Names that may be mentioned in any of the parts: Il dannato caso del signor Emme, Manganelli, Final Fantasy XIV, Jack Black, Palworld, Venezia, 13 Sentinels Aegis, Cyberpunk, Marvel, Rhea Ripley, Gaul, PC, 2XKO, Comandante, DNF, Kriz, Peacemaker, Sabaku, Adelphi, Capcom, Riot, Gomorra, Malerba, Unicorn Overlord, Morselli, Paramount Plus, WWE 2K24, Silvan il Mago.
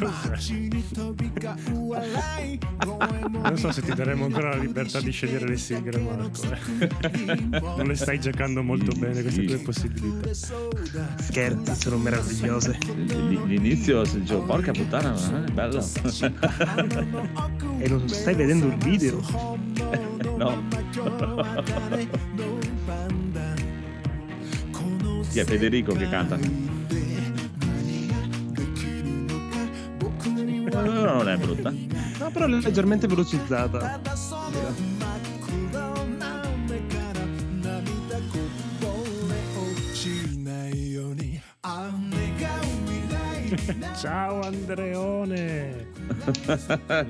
cosa. Non so se ti daremo ancora la libertà di scegliere le sigle, Marco. Non le stai giocando molto bene queste tue possibilità. Scherzi, sono meravigliose. L'inizio se dicevo porca puttana, non è bello. E non stai vedendo il video? No. Sì, è Federico che canta. No, non è brutta. No, però è leggermente velocizzata. Ciao Andreone.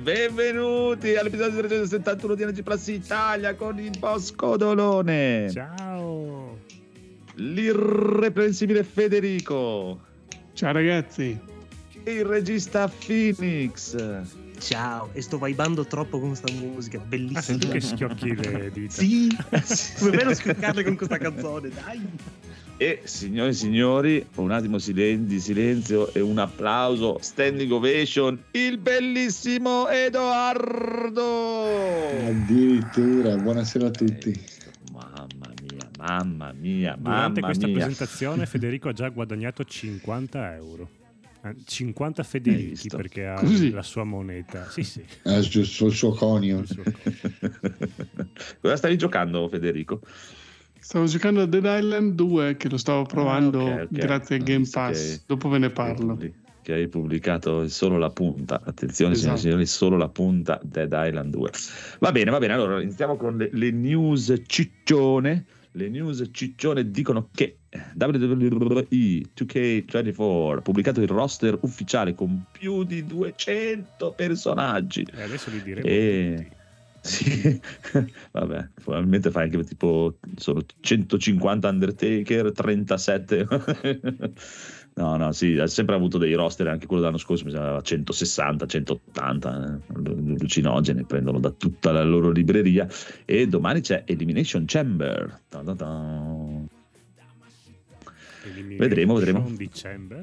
Benvenuti all'episodio 371 di NG Plus Italia con il Bosco Dolone. Ciao. L'irreprensibile Federico. Ciao ragazzi. Il regista Phoenix. Ciao, e sto vibando troppo con questa musica, bellissima. Senti che schiocchi le dita. Sì, come bello schioccarle con questa canzone, dai. E signore e signori, un attimo di silenzio e un applauso, standing ovation, il bellissimo Edoardo. Addirittura, buonasera a tutti. Mamma mia. Durante questa presentazione Federico ha già guadagnato 50 euro. 50 Federici perché ha così la sua moneta. Sì. Il suo conio. Cosa stavi giocando, Federico? Stavo giocando a Dead Island 2 che lo stavo provando grazie al Game Pass. Dopo ve ne parlo. Che hai pubblicato solo la punta. Attenzione, esatto. Signori, solo la punta Dead Island 2. Va bene. Allora iniziamo con le news ciccione. Le news ciccione dicono che WWE 2K24 ha pubblicato il roster ufficiale con più di 200 personaggi. Adesso li diremo. Sì. Vabbè, probabilmente fai anche tipo solo 150 Undertaker, 37. No, sì, ha sempre avuto dei roster, anche quello dell'anno scorso mi sembrava 160, 180, allucinogene, prendono da tutta la loro libreria. E domani c'è Elimination Chamber. Vedremo. Eliminano il dicembre.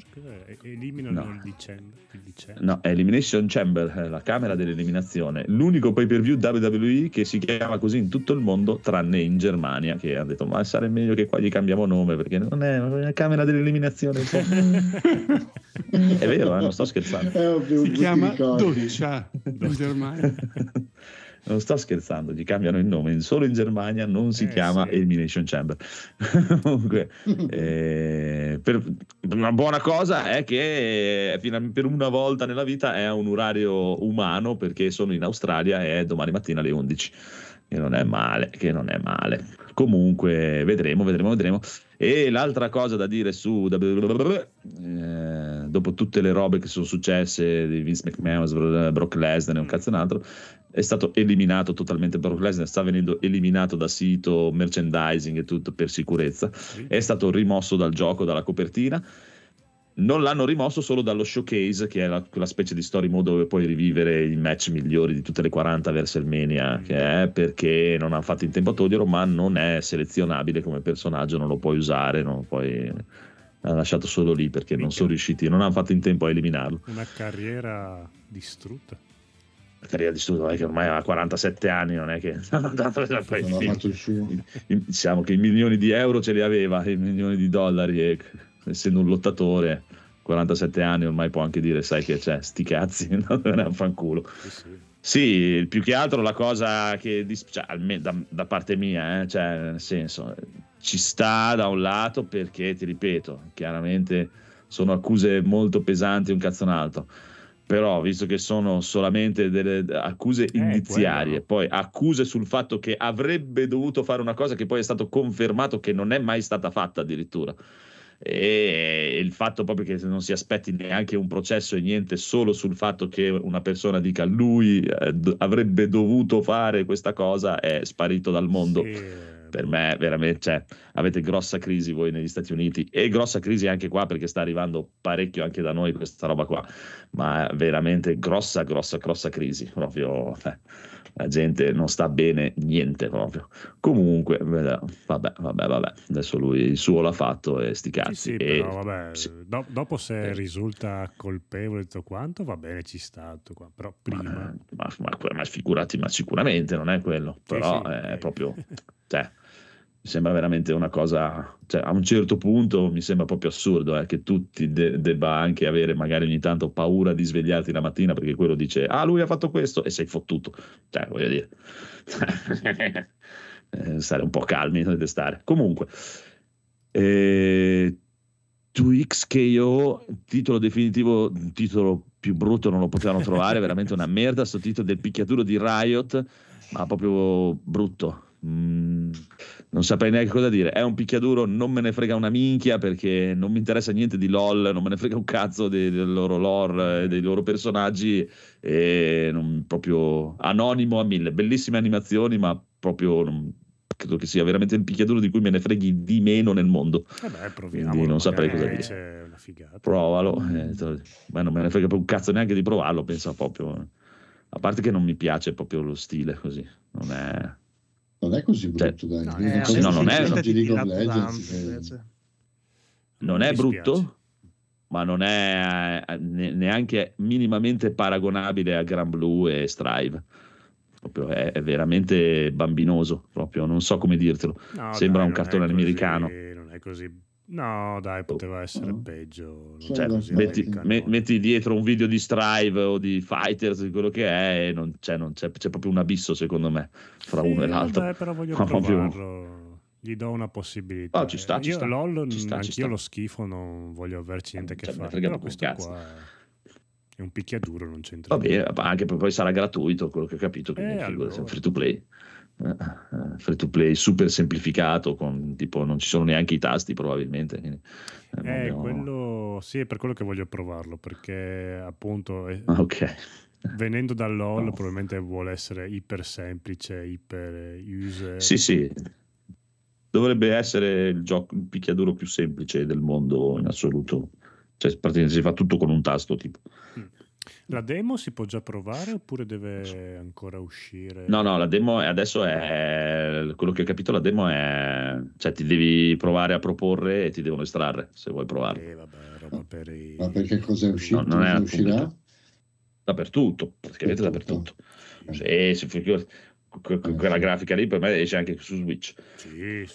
No, è Elimination Chamber, la camera dell'eliminazione. L'unico pay-per-view WWE che si chiama così in tutto il mondo, tranne in Germania, che ha detto ma sarebbe meglio che qua gli cambiamo nome perché non è la camera dell'eliminazione. È vero, non sto scherzando. Si chiama Doccia in Germania. Non sto scherzando, gli cambiano il nome, solo in Germania non si chiama Elimination Chamber. Comunque, una buona cosa è che per una volta nella vita è un orario umano perché sono in Australia e è domani mattina alle 11. Che non è male. Comunque vedremo. E l'altra cosa da dire su dopo tutte le robe che sono successe di Vince McMahon, Brock Lesnar e un cazzo e un altro, è stato eliminato totalmente. Brock Lesnar sta venendo eliminato da sito, merchandising e tutto per sicurezza. È stato rimosso dal gioco, dalla copertina. Non l'hanno rimosso solo dallo showcase, che è quella specie di story mode dove puoi rivivere i match migliori di tutte le 40 WrestleMania, che è perché non hanno fatto in tempo a toglierlo, ma non è selezionabile come personaggio, non lo puoi usare, l'hanno lasciato solo lì perché non sono riusciti, non hanno fatto in tempo a eliminarlo. Una carriera distrutta, che ormai ha 47 anni, non è che diciamo che i milioni di euro ce li aveva, i milioni di dollari e... essendo un lottatore 47 anni ormai può anche dire sai che c'è sti cazzi, non è un fanculo. Sì, più che altro la cosa che almeno da parte mia nel senso ci sta da un lato perché ti ripeto chiaramente sono accuse molto pesanti un cazzo un altro, però visto che sono solamente delle accuse indiziarie, poi accuse sul fatto che avrebbe dovuto fare una cosa che poi è stato confermato che non è mai stata fatta addirittura, e il fatto proprio che non si aspetti neanche un processo e niente solo sul fatto che una persona dica lui avrebbe dovuto fare questa cosa è sparito dal mondo. Sì, per me veramente, cioè, avete grossa crisi voi negli Stati Uniti e grossa crisi anche qua, perché sta arrivando parecchio anche da noi questa roba qua, ma veramente grossa crisi proprio, la gente non sta bene niente proprio. Comunque vabbè, adesso lui il suo l'ha fatto e sti cazzi. Sì, però vabbè, sì. Dopo se risulta colpevole tutto quanto va bene, ci sta tutto qua, però prima ma figurati, ma sicuramente non è quello, però sì, è proprio, cioè, mi sembra veramente una cosa, cioè, a un certo punto mi sembra proprio assurdo che tu ti debba anche avere magari ogni tanto paura di svegliarti la mattina perché quello dice lui ha fatto questo e sei fottuto, cioè, voglio dire stare un po' calmi, dovete stare. Comunque 2XKO, titolo definitivo, titolo più brutto non lo potevano trovare, veramente una merda sto titolo del picchiaduro di Riot, ma proprio brutto. Non saprei neanche cosa dire, è un picchiaduro, non me ne frega una minchia perché non mi interessa niente di LOL, non me ne frega un cazzo del loro lore, dei loro personaggi, e non, proprio anonimo a mille, bellissime animazioni, ma proprio non, credo che sia veramente un picchiaduro di cui me ne freghi di meno nel mondo. Quindi non saprei cosa dire, una figata. Provalo, ma non me ne frega un cazzo neanche di provarlo, penso proprio, a parte che non mi piace proprio lo stile così, non è così brutto, cioè, dai. Non è brutto, ma non è neanche minimamente paragonabile a Gran Blue e Strive. Proprio è veramente bambinoso, proprio non so come dirtelo. No, sembra un cartone americano. Non è così. No, dai, poteva essere peggio. Cioè, metti dietro un video di Strive o di Fighters, di quello che è, e non c'è proprio un abisso, secondo me, fra uno e l'altro. Vabbè, però voglio provarlo. Gli do una possibilità. Oh, ci sta. LOL, anch'io lo schifo, non voglio averci niente a che fare. Però questo qua è un picchiaduro, non c'entra. Va bene, anche poi sarà gratuito, quello che ho capito, quindi allora. Free to play. Free to play super semplificato, con tipo non ci sono neanche i tasti probabilmente, quindi, quello sì, è per quello che voglio provarlo, perché appunto venendo da LOL probabilmente vuole essere iper semplice, iper user. Sì, dovrebbe essere il picchiaduro più semplice del mondo in assoluto, cioè si fa tutto con un tasto tipo. La demo si può già provare oppure deve ancora uscire? No, la demo adesso è quello che ho capito, la demo è, cioè, ti devi provare a proporre e ti devono estrarre se vuoi provare. Ma perché cosa è uscito? No, non è uscirà? Dappertutto, praticamente dappertutto. Quella grafica lì per me esce anche su Switch. Sì.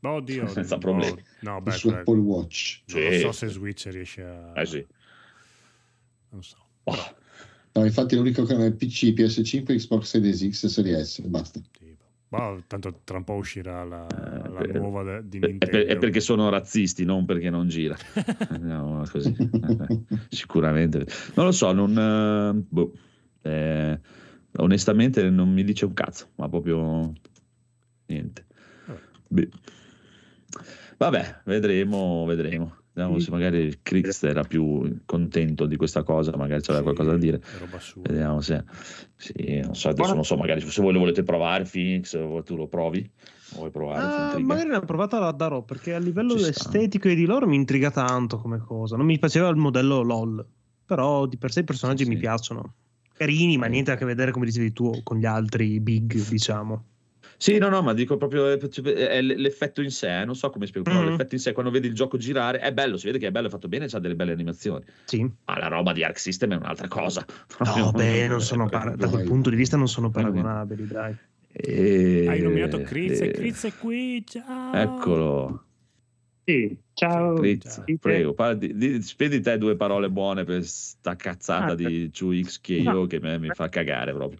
Oddio, senza problemi. No, su Apple Watch. Non so se Switch riesce a non so. No, infatti l'unico canale PC, PS5, Xbox Series X e Series S, basta. Tanto tra un po' uscirà la nuova di Nintendo. È perché sono razzisti, non perché non gira. No, così. Sicuramente. Non lo so, non onestamente non mi dice un cazzo, ma proprio niente. Vabbè, vedremo. Vediamo se magari Crix era più contento di questa cosa, magari c'era qualcosa da dire. Vediamo se non so, adesso non so, magari se voi lo volete provare, Phoenix, tu lo provi. Vuoi provare? Magari l'ho provata, la darò, perché a livello estetico e di loro mi intriga tanto come cosa. Non mi piaceva il modello LOL, però di per sé i personaggi mi piacciono. Carini, ma niente a che vedere, come dicevi tu, con gli altri big, diciamo. Sì, no, ma dico proprio è l'effetto in sé, non so come spiego, però l'effetto in sé, quando vedi il gioco girare, è bello, si vede che è bello, è fatto bene, c'ha delle belle animazioni. Sì. Ma la roba di Arc System è un'altra cosa. No, beh, non sono da quel punto di vista non sono paragonabili, dai. Hai nominato Critz è qui, ciao. Eccolo. Sì, ciao. Critz, prego, spendi te due parole buone per sta cazzata di 2XKO che mi fa cagare proprio.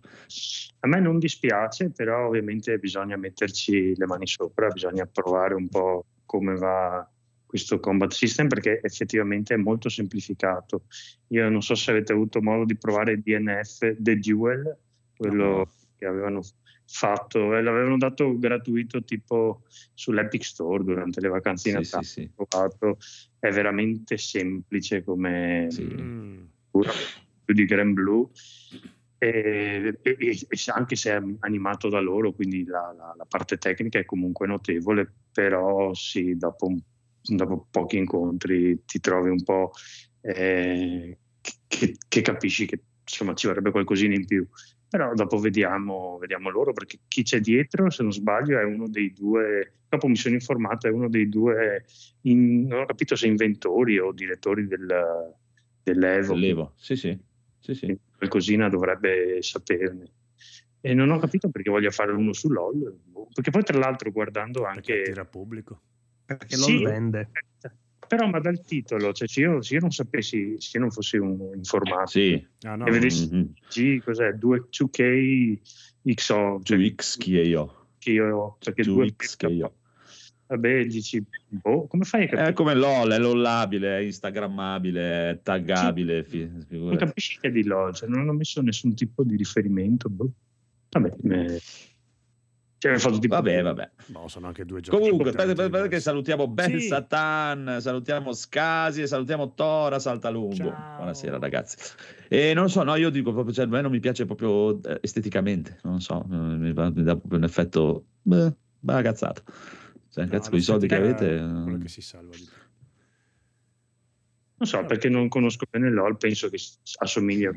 A me non dispiace, però ovviamente bisogna metterci le mani sopra, bisogna provare un po' come va questo combat system, perché effettivamente è molto semplificato. Io non so se avete avuto modo di provare DNF The Duel, quello che avevano fatto, e l'avevano dato gratuito tipo sull'Epic Store durante le vacanze di Natale. È veramente semplice come più di Gran Blue. anche se è animato da loro, quindi la parte tecnica è comunque notevole, però sì, dopo pochi incontri ti trovi un po' che capisci che insomma ci vorrebbe qualcosina in più, però dopo vediamo loro, perché chi c'è dietro, se non sbaglio, è uno dei due, dopo mi sono informato, è uno dei due, non ho capito se inventori o direttori dell'Evo. Sì. Qualcosina dovrebbe saperne, e non ho capito perché voglia fare uno su LOL, perché poi tra l'altro guardando anche era pubblico, perché sì, LOL vende, però ma dal titolo, cioè se io non sapessi, se io non fossi un informato, sì. Ah, no. E vedessi cos'è 2XKO, cioè 2XKO, perché 2XKO, vabbè, dici, boh, come fai a capire? È come LOL, è lollabile, è instagrammabile, è taggabile. Non capisci che è di LOL, cioè non ho messo nessun tipo di riferimento, boh. Vabbè, cioè, fatto tipo... vabbè. No, sono anche due giochi. Comunque, perché salutiamo Ben Satan, salutiamo Scasi e salutiamo Tora Saltalungo. Ciao. Buonasera ragazzi. E non so, no, io dico proprio, cioè, a me non mi piace proprio esteticamente, non so, mi dà proprio un effetto, ragazzato. Cioè, no, cazzo, con i soldi che avete, quello che si salva di... non so, perché non conosco bene LOL, penso che assomiglia a...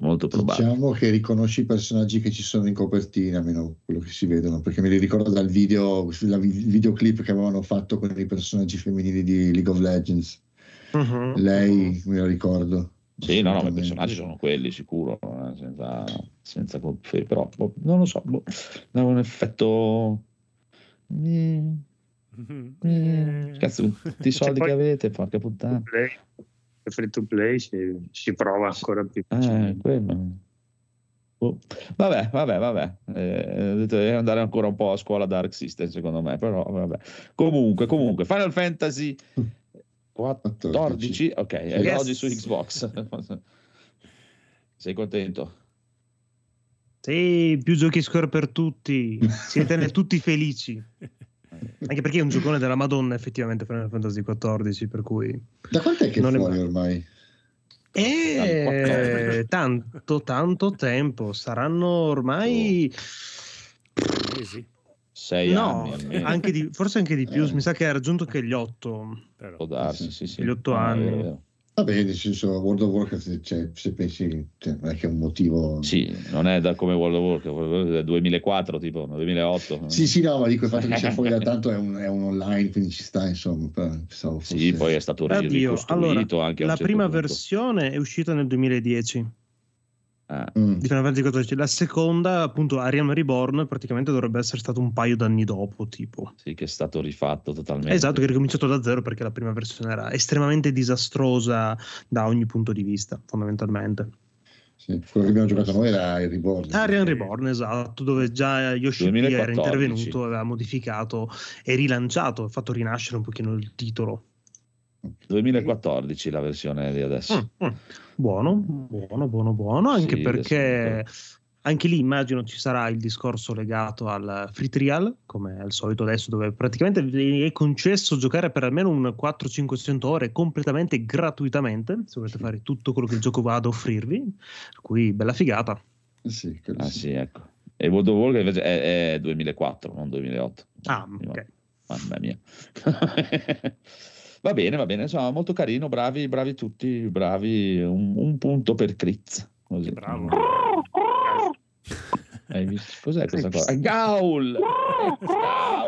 molto probabile. Diciamo che riconosci i personaggi che ci sono in copertina, almeno quello che si vedono, perché me li ricordo dal videoclip che avevano fatto con i personaggi femminili di League of Legends. Lei me la ricordo. Sì, no, i personaggi sono quelli, sicuro, senza però non lo so, ha un effetto. Cazzo, tutti i soldi che avete, porca puttana, free to play si prova ancora più, vabbè devo andare ancora un po' a scuola Dark System, secondo me, però vabbè, comunque Final Fantasy 14, ok, yes. Oggi su Xbox. Sei contento? Sì, più giochi score per tutti, siete tutti felici, anche perché è un giocone della Madonna effettivamente Final Fantasy XIV, per cui da quant'è che non è fuori ormai? Tanto tempo, saranno ormai 6 anni, anche forse anche di più, mi sa che ha raggiunto che gli 8, può darsi, sì. Gli 8 anni. Va bene, World of Warcraft, cioè, se pensi, cioè, non è che è un motivo... Sì, non è da come World of Warcraft, è 2004, tipo, 2008. Sì, no, ma dico, il fatto che sia fuori da tanto è un online, quindi ci sta, insomma. Pensavo fosse... Sì, poi è stato ricostruito, allora, anche a un certo punto. La prima versione è uscita nel 2010. Di Final Fantasy 14. La seconda, appunto, Arian Reborn, praticamente dovrebbe essere stato un paio d'anni dopo, tipo. Sì, che è stato rifatto totalmente. Esatto, che è ricominciato da zero, perché la prima versione era estremamente disastrosa da ogni punto di vista, fondamentalmente. Sì, quello che abbiamo giocato noi era il Reborn. Arian Reborn, esatto, dove già Yoshi era intervenuto, aveva modificato e rilanciato, ha fatto rinascere un pochino il titolo. 2014 la versione di adesso. Buono, anche sì, perché anche lì immagino ci sarà il discorso legato al free trial, come al solito adesso, dove praticamente è concesso giocare per almeno un 400-500 ore completamente gratuitamente, se volete fare tutto quello che il gioco va ad offrirvi, per cui bella figata. Sì, ecco. E World of Warcraft invece è 2004, non 2008. Ah, ok. Mamma mia. Va bene, insomma, molto carino, bravi tutti, bravi, un punto per Critz. Così. Bravo. Hai visto? Cos'è questa cosa? Gaul!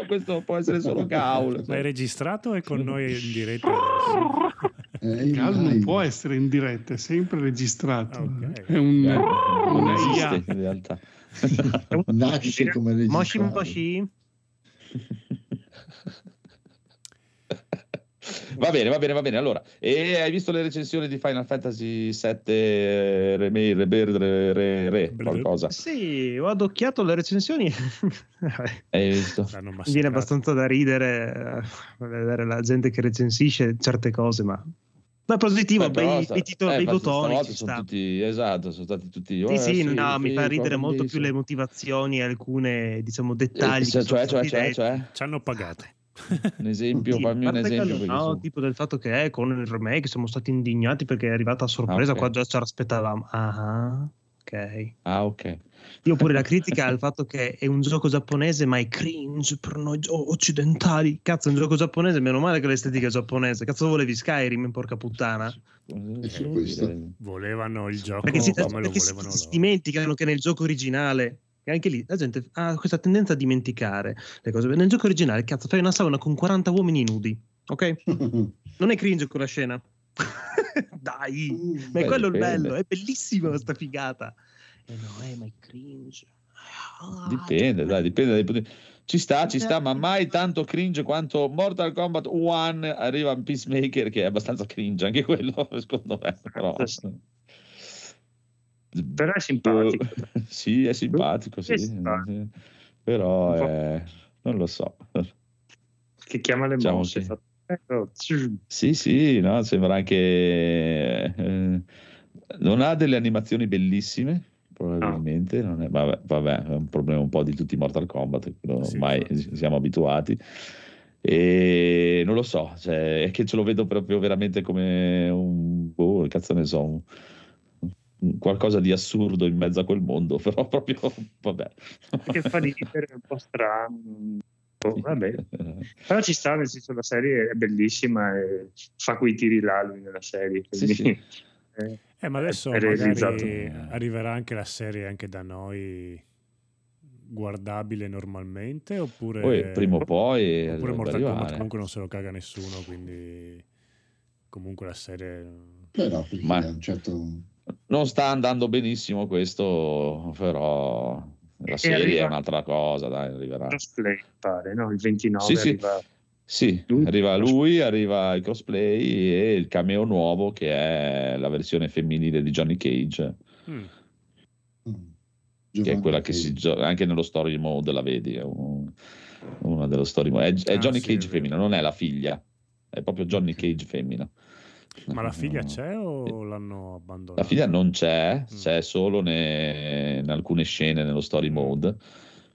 Questo può essere solo Gaul. L'hai registrato e con noi in diretta? Gaul non può essere in diretta, è sempre registrato. Okay. È un... non esiste in realtà. Nasce come registrato. Moshi Moshi. Va bene. Allora, e hai visto le recensioni di Final Fantasy VII Re qualcosa? Sì, ho adocchiato le recensioni. Hai visto? Mi viene abbastanza da ridere vedere la gente che recensisce certe cose, ma è positivo, bei titoli, bei bottoni ci sta. Sono stati tutti mi fa ridere molto più le motivazioni, alcune, diciamo, dettagli cioè ci hanno pagate. Un esempio, fammi un esempio. Tipo del fatto che con il remake siamo stati indignati perché è arrivata a sorpresa, qua già ce l'aspettavamo. 2XK. Ah, ok. Io pure la critica al fatto che è un gioco giapponese, ma è cringe per noi occidentali. Cazzo, è un gioco giapponese, meno male che l'estetica è giapponese. Cazzo, volevi Skyrim, porca puttana. Volevano il gioco perché si dimenticano che nel gioco originale, e anche lì la gente ha questa tendenza a dimenticare le cose. Nel gioco originale, cazzo, fai una sauna con 40 uomini nudi, ok? Non è cringe quella scena. Dai, ma è quello il bello, è bellissima questa figata. No, ma è cringe. Dipende, dai, dipende dai poteri. Ci sta, ma mai tanto cringe quanto Mortal Kombat 1 arriva un Peacemaker che è abbastanza cringe, anche quello, secondo me. Però è simpatico. Sì, è simpatico, sì. Però non lo so. Che chiama le mosse. Sì, no, sembra anche... non ha delle animazioni bellissime, probabilmente. No. Non è, vabbè, è un problema un po' di tutti i Mortal Kombat, ormai sì. Siamo abituati. E non lo so, cioè, è che ce lo vedo proprio veramente come un... cazzo ne so... qualcosa di assurdo in mezzo a quel mondo, però proprio vabbè, che fa ridere un po' strano, vabbè, però ci sta, nel senso, la serie è bellissima e fa quei tiri là lui nella serie, quindi sì. Ma adesso magari arriverà anche la serie anche da noi, guardabile normalmente, oppure prima o poi, oppure Mortal Kombat comunque non se lo caga nessuno, quindi comunque la serie però non sta andando benissimo questo, però la serie è un'altra cosa, dai, arriverà. Crossplay, pare, no? Il 29 arriva. Sì, arriva il crossplay e il cameo nuovo che è la versione femminile di Johnny Cage. Che è quella che si gioca anche nello story mode, la vedi, è una dello story mode. È Johnny Cage femmina, non è la figlia. È proprio Johnny Cage femmina. Ma la figlia c'è o l'hanno abbandonata? La figlia non c'è, c'è solo in alcune scene nello story mode,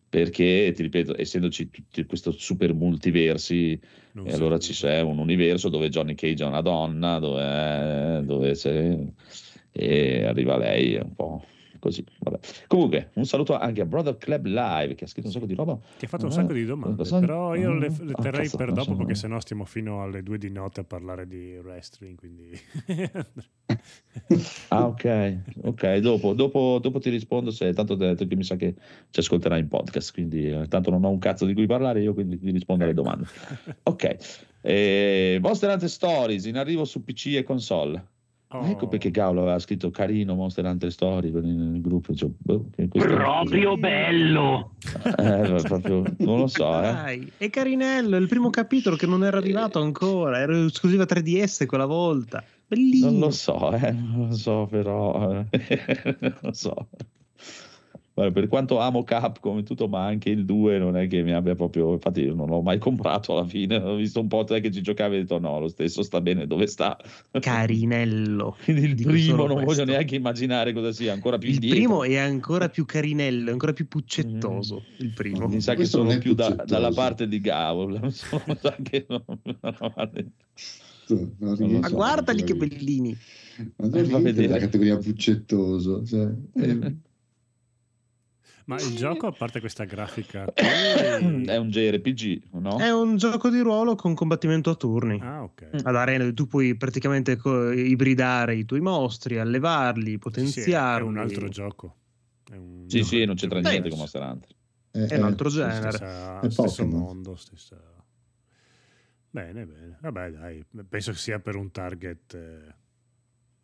perché ti ripeto, essendoci tutti questo super multiversi, allora ci c'è un universo dove Johnny Cage è una donna, dove c'è, e arriva lei, è un po' così. Vabbè. Comunque un saluto anche a Brother Club Live, che ha scritto un sacco di roba, che ha fatto un sacco di domande, però io le terrei per dopo, perché sennò stiamo fino alle 2 di notte a parlare di wrestling, quindi ok, dopo ti rispondo, se tanto che mi sa che ci ascolterai in podcast, quindi tanto non ho un cazzo di cui parlare io, quindi ti rispondo alle domande. Ok, Monster Hunter Stories in arrivo su PC e console. Ecco perché cavolo aveva scritto carino Monster Hunter Story nel gruppo, cioè, proprio bello, proprio, non lo so. Dai, è carinello, è il primo capitolo che non era arrivato ancora, era esclusiva 3DS quella volta, bellissimo. Non lo so. Guarda, per quanto amo Capcom e tutto, ma anche il 2 non è che mi abbia proprio, infatti io non l'ho mai comprato alla fine, ho visto un po' te che ci giocavi e ho detto no, lo stesso sta bene dove sta, carinello. Quindi il primo non voglio neanche immaginare cosa sia, ancora più indietro. Il primo è ancora più carinello, è ancora più puccettoso il primo. Mi sa che sono più dalla parte di Gavol. Ma guardali che bellini, ma vedete la categoria puccettoso, cioè Ma il gioco, a parte questa grafica, è un JRPG, no? È un gioco di ruolo con combattimento a turni. Ah, ok. Ad arena tu puoi praticamente ibridare i tuoi mostri, allevarli, potenziarli. Sì, è un altro gioco. Sì, non c'entra niente con Monster Hunter. È un altro genere. Stesso mondo, stessa. Bene. Vabbè, dai, penso che sia per un target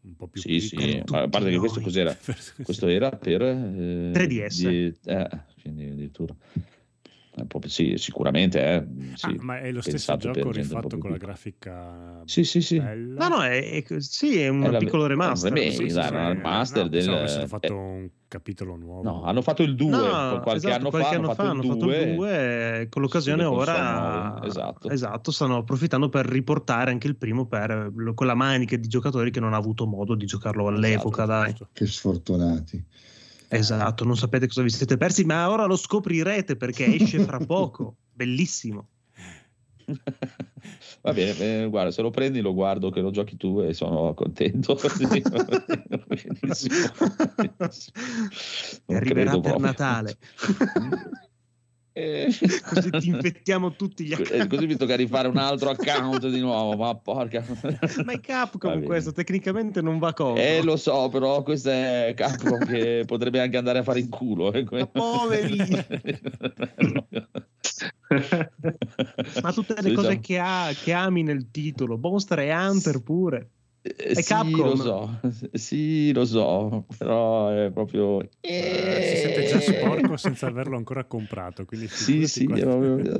un po' più piccolo. A parte che questo cos'era? Questo era per 3DS, quindi addirittura proprio, sì, sicuramente sì. Ma è lo stesso gioco rifatto con la grafica, sì bella. No è un piccolo remaster, hanno fatto un capitolo nuovo, hanno fatto il 2 qualche anno fa, con l'occasione ora, esatto, stanno approfittando per riportare anche il primo per quella manica di giocatori che non ha avuto modo di giocarlo all'epoca, dai, che sfortunati. Esatto, non sapete cosa vi siete persi, ma ora lo scoprirete perché esce fra poco. Bellissimo. Va bene, guarda, se lo prendi lo guardo che lo giochi tu e sono contento. Arriverà per Natale. Così ti infettiamo tutti gli account. Così mi tocca rifare un altro account di nuovo. Ma porca, ma è Capcom questo, tecnicamente non va comodo. Lo so, però questo è Capcom che potrebbe anche andare a fare in culo. Ma poverino. Ma tutte le cose che ha, che ami nel titolo, Monster e Hunter pure. È Capcom. Sì, lo so, però è proprio si sente già sporco senza averlo ancora comprato, quindi sì, proprio... Ma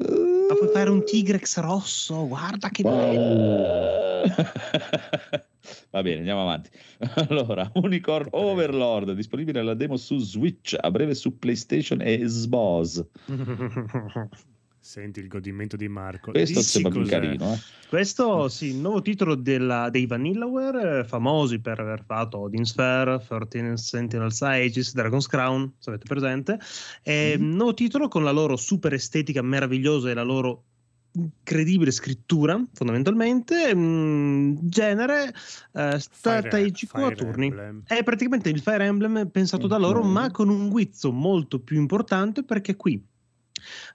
puoi fare un Tigrex rosso, guarda che bello. Va bene, andiamo avanti. Allora, Unicorn Overlord, disponibile la demo su Switch, a breve su PlayStation e Xbox. Senti il godimento di Marco. Questo sembra più carino, eh? Questo sì, il nuovo titolo dei Vanillaware, famosi per aver fatto Odin Sphere, 13 Sentinels Aegis, Dragon's Crown, se avete presente. Nuovo titolo con la loro super estetica meravigliosa e la loro incredibile scrittura, fondamentalmente. Genere strategico a turni. È praticamente il Fire Emblem pensato da loro, ma con un guizzo molto più importante, perché qui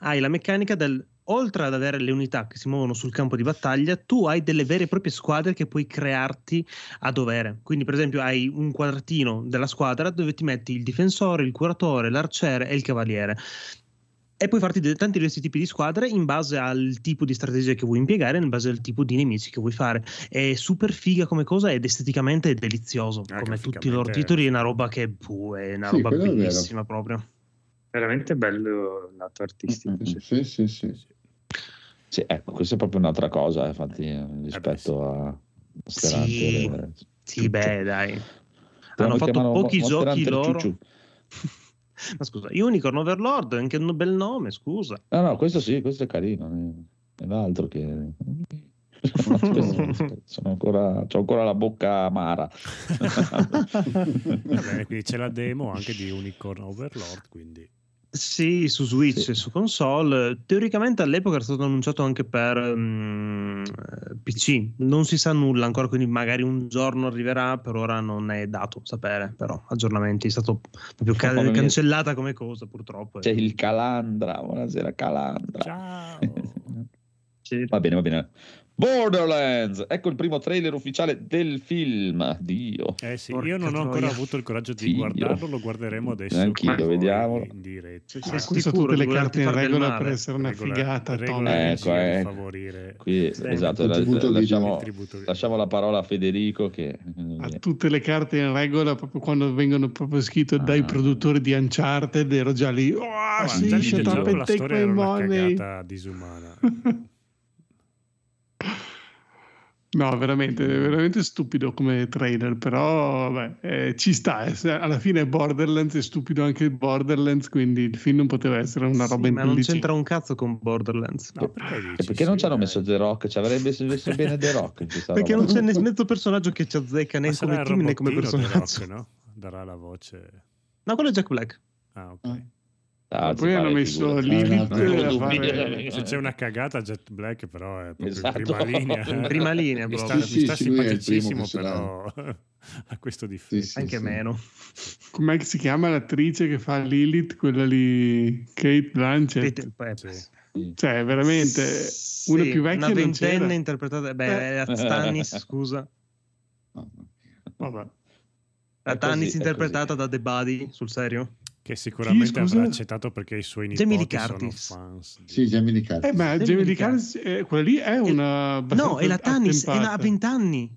hai la meccanica del, oltre ad avere le unità che si muovono sul campo di battaglia, tu hai delle vere e proprie squadre che puoi crearti a dovere. Quindi per esempio hai un quadratino della squadra dove ti metti il difensore, il curatore, l'arciere e il cavaliere, e puoi farti tanti diversi tipi di squadre in base al tipo di strategia che vuoi impiegare, in base al tipo di nemici che vuoi fare. È super figa come cosa ed esteticamente è delizioso, come tutti i loro titoli. È una roba che è una roba bellissima proprio. Veramente bello il lato artistico. Sì, ecco, questa è proprio un'altra cosa, infatti, rispetto a Monster Hunter. Sì, beh, dai. Hanno fatto pochi giochi loro. Ma scusa, Unicorn Overlord, anche un bel nome, scusa. No, questo sì, questo è carino. È l'altro che... C'ho ancora la bocca amara. Va bene, quindi c'è la demo anche di Unicorn Overlord, quindi... Sì, su Switch e su console. Teoricamente all'epoca era stato annunciato anche per PC. Non si sa nulla ancora, quindi magari un giorno arriverà, per ora non è dato sapere, però aggiornamenti, è stato proprio cancellata come cosa, purtroppo. C'è il Calandra, buonasera Calandra. Ciao. Sì. Va bene. Borderlands, ecco il primo trailer ufficiale del film. Dio. Io non ho ancora avuto il coraggio di guardarlo, lo guarderemo adesso. Anch'io, vediamolo in diretta. Qui sono tutte le carte in regola per essere una figata. Favorire. Qui, esatto, lasciamo la parola a Federico che ha tutte le carte in regola, proprio quando vengono proprio scritte dai produttori di Uncharted, ero già lì. Già lì la storia era una cagata disumana. No, veramente stupido come trailer, però vabbè, ci sta. Alla fine è Borderlands, è stupido anche Borderlands, quindi il film non poteva essere una roba in ma non c'entra un cazzo con Borderlands. No, perché non ci hanno messo The Rock? Ci avrebbe messo bene The Rock. Perché roba. Non c'è nessun personaggio che ci azzecca, né come team né come personaggio. The Rock, no? Darà la voce... No, quello è Jack Black. Ah, ok. Poi hanno messo Lilith se c'è una cagata Jet Black, però è proprio prima linea proprio. Mi sta simpaticissimo, però a questo difficile meno. Com'è che si chiama l'attrice che fa Lilith, quella lì, Kate Blanchett? Cioè veramente una più vecchia, una ventenne interpretata Tannis, scusa, vabbè, la Tannis interpretata da The Buddy, sul serio, che sicuramente avrà accettato perché i suoi nipoti sono fans di... Sì, Jamie Lee Curtis. Ma Jamie Lee Curtis, quella lì è una... No, è la Tannis, è a 20 anni.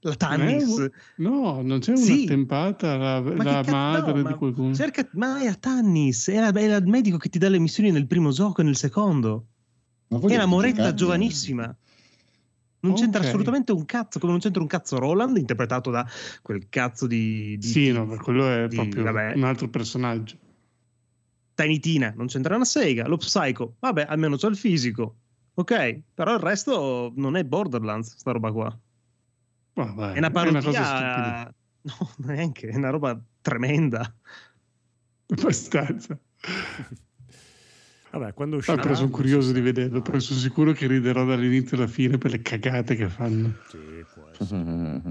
La Tannis. No, non c'è una tempata, la madre di qualcuno. Ma è la Tannis, è la medico che ti dà le missioni nel primo gioco e nel secondo. È la moretta giovanissima. Non c'entra assolutamente un cazzo, come non c'entra un cazzo Roland, interpretato da quel cazzo di sì, no, quello è proprio un altro personaggio. Tinitina, non c'entra una sega. Lo Psycho, vabbè, almeno c'ho il fisico, ok, però il resto non è Borderlands, sta roba qua. Vabbè, è una parodia, è una cosa stupida. No, neanche, è una roba tremenda, abbastanza. Vabbè, quando uscirà, però sono curioso di vederlo, però sono sicuro che riderò dall'inizio alla fine per le cagate che fanno. Sì, può essere.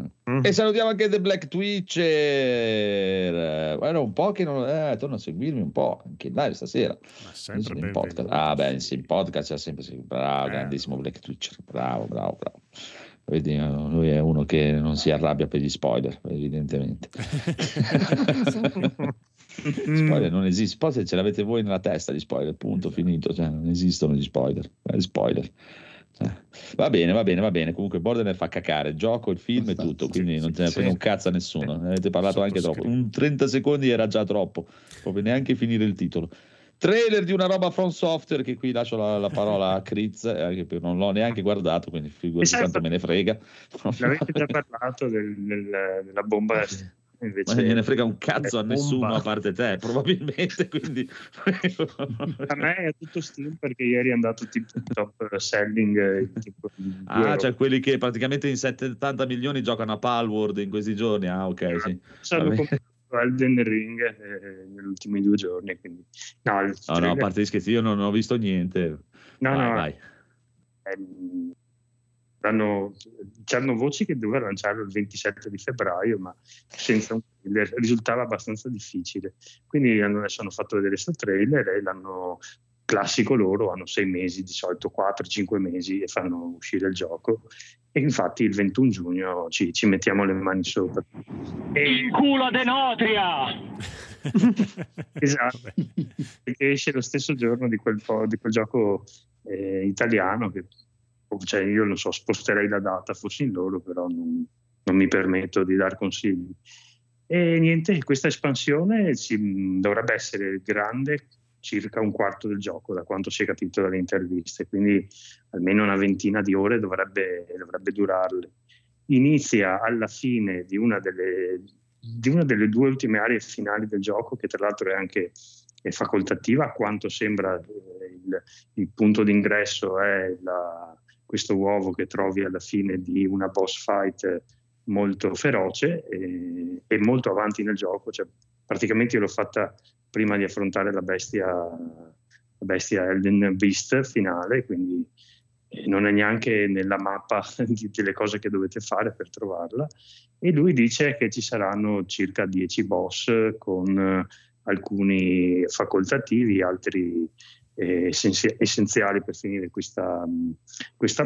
E salutiamo anche The Black Twitcher. Era un po' che non torna a seguirmi un po' anche live stasera. Ma sempre in podcast. Ah, beh, in podcast c'è sempre bravo, grandissimo Black Twitcher. Bravo. Vedi, lui è uno che non si arrabbia per gli spoiler, evidentemente. Spoiler non esiste, spoiler ce l'avete voi nella testa, gli spoiler, punto, finito, cioè non esistono gli spoiler, Va bene. Comunque Borderlands fa cacare il gioco, il film e tutto, quindi non te ne frega un cazzo a nessuno. Ne avete parlato anche troppo, un 30 secondi era già troppo, proprio neanche finire il titolo. Trailer di una roba From Software, che qui lascio la parola a Kriz, anche perché non l'ho neanche guardato, quindi figurati quanto me ne frega. L'avete già parlato della bomba? Invece ma ne frega un cazzo a nessuno a parte te, probabilmente, quindi a me è tutto Steam, perché ieri è andato tipo top selling tipo €2. Cioè quelli che praticamente in 70 milioni giocano a Palworld in questi giorni. Ok, sì, Elden Ring negli ultimi 2 giorni, quindi no, a parte gli scherzi io non ho visto niente. C'erano voci che doveva lanciarlo il 27 di febbraio, ma senza un trailer risultava abbastanza difficile, quindi adesso hanno fatto vedere questo trailer e l'hanno classico, loro hanno 6 mesi, di solito 4-5 mesi, e fanno uscire il gioco, e infatti il 21 giugno ci mettiamo le mani sopra. Il culo de Notria! Esatto, perché esce lo stesso giorno di quel gioco italiano, che cioè io lo so, sposterei la data fossi in loro, però non mi permetto di dar consigli. E niente, questa espansione dovrebbe essere grande, circa un quarto del gioco, da quanto si è capito dalle interviste, quindi almeno una ventina di ore dovrebbe durarle. Inizia alla fine di una delle 2 ultime aree finali del gioco, che tra l'altro è anche facoltativa, a quanto sembra il punto d'ingresso è questo uovo che trovi alla fine di una boss fight molto feroce e molto avanti nel gioco, cioè praticamente io l'ho fatta prima di affrontare la bestia Elden Beast finale, quindi non è neanche nella mappa delle cose che dovete fare per trovarla. E lui dice che ci saranno circa 10 boss, con alcuni facoltativi, altri essenziali per finire questa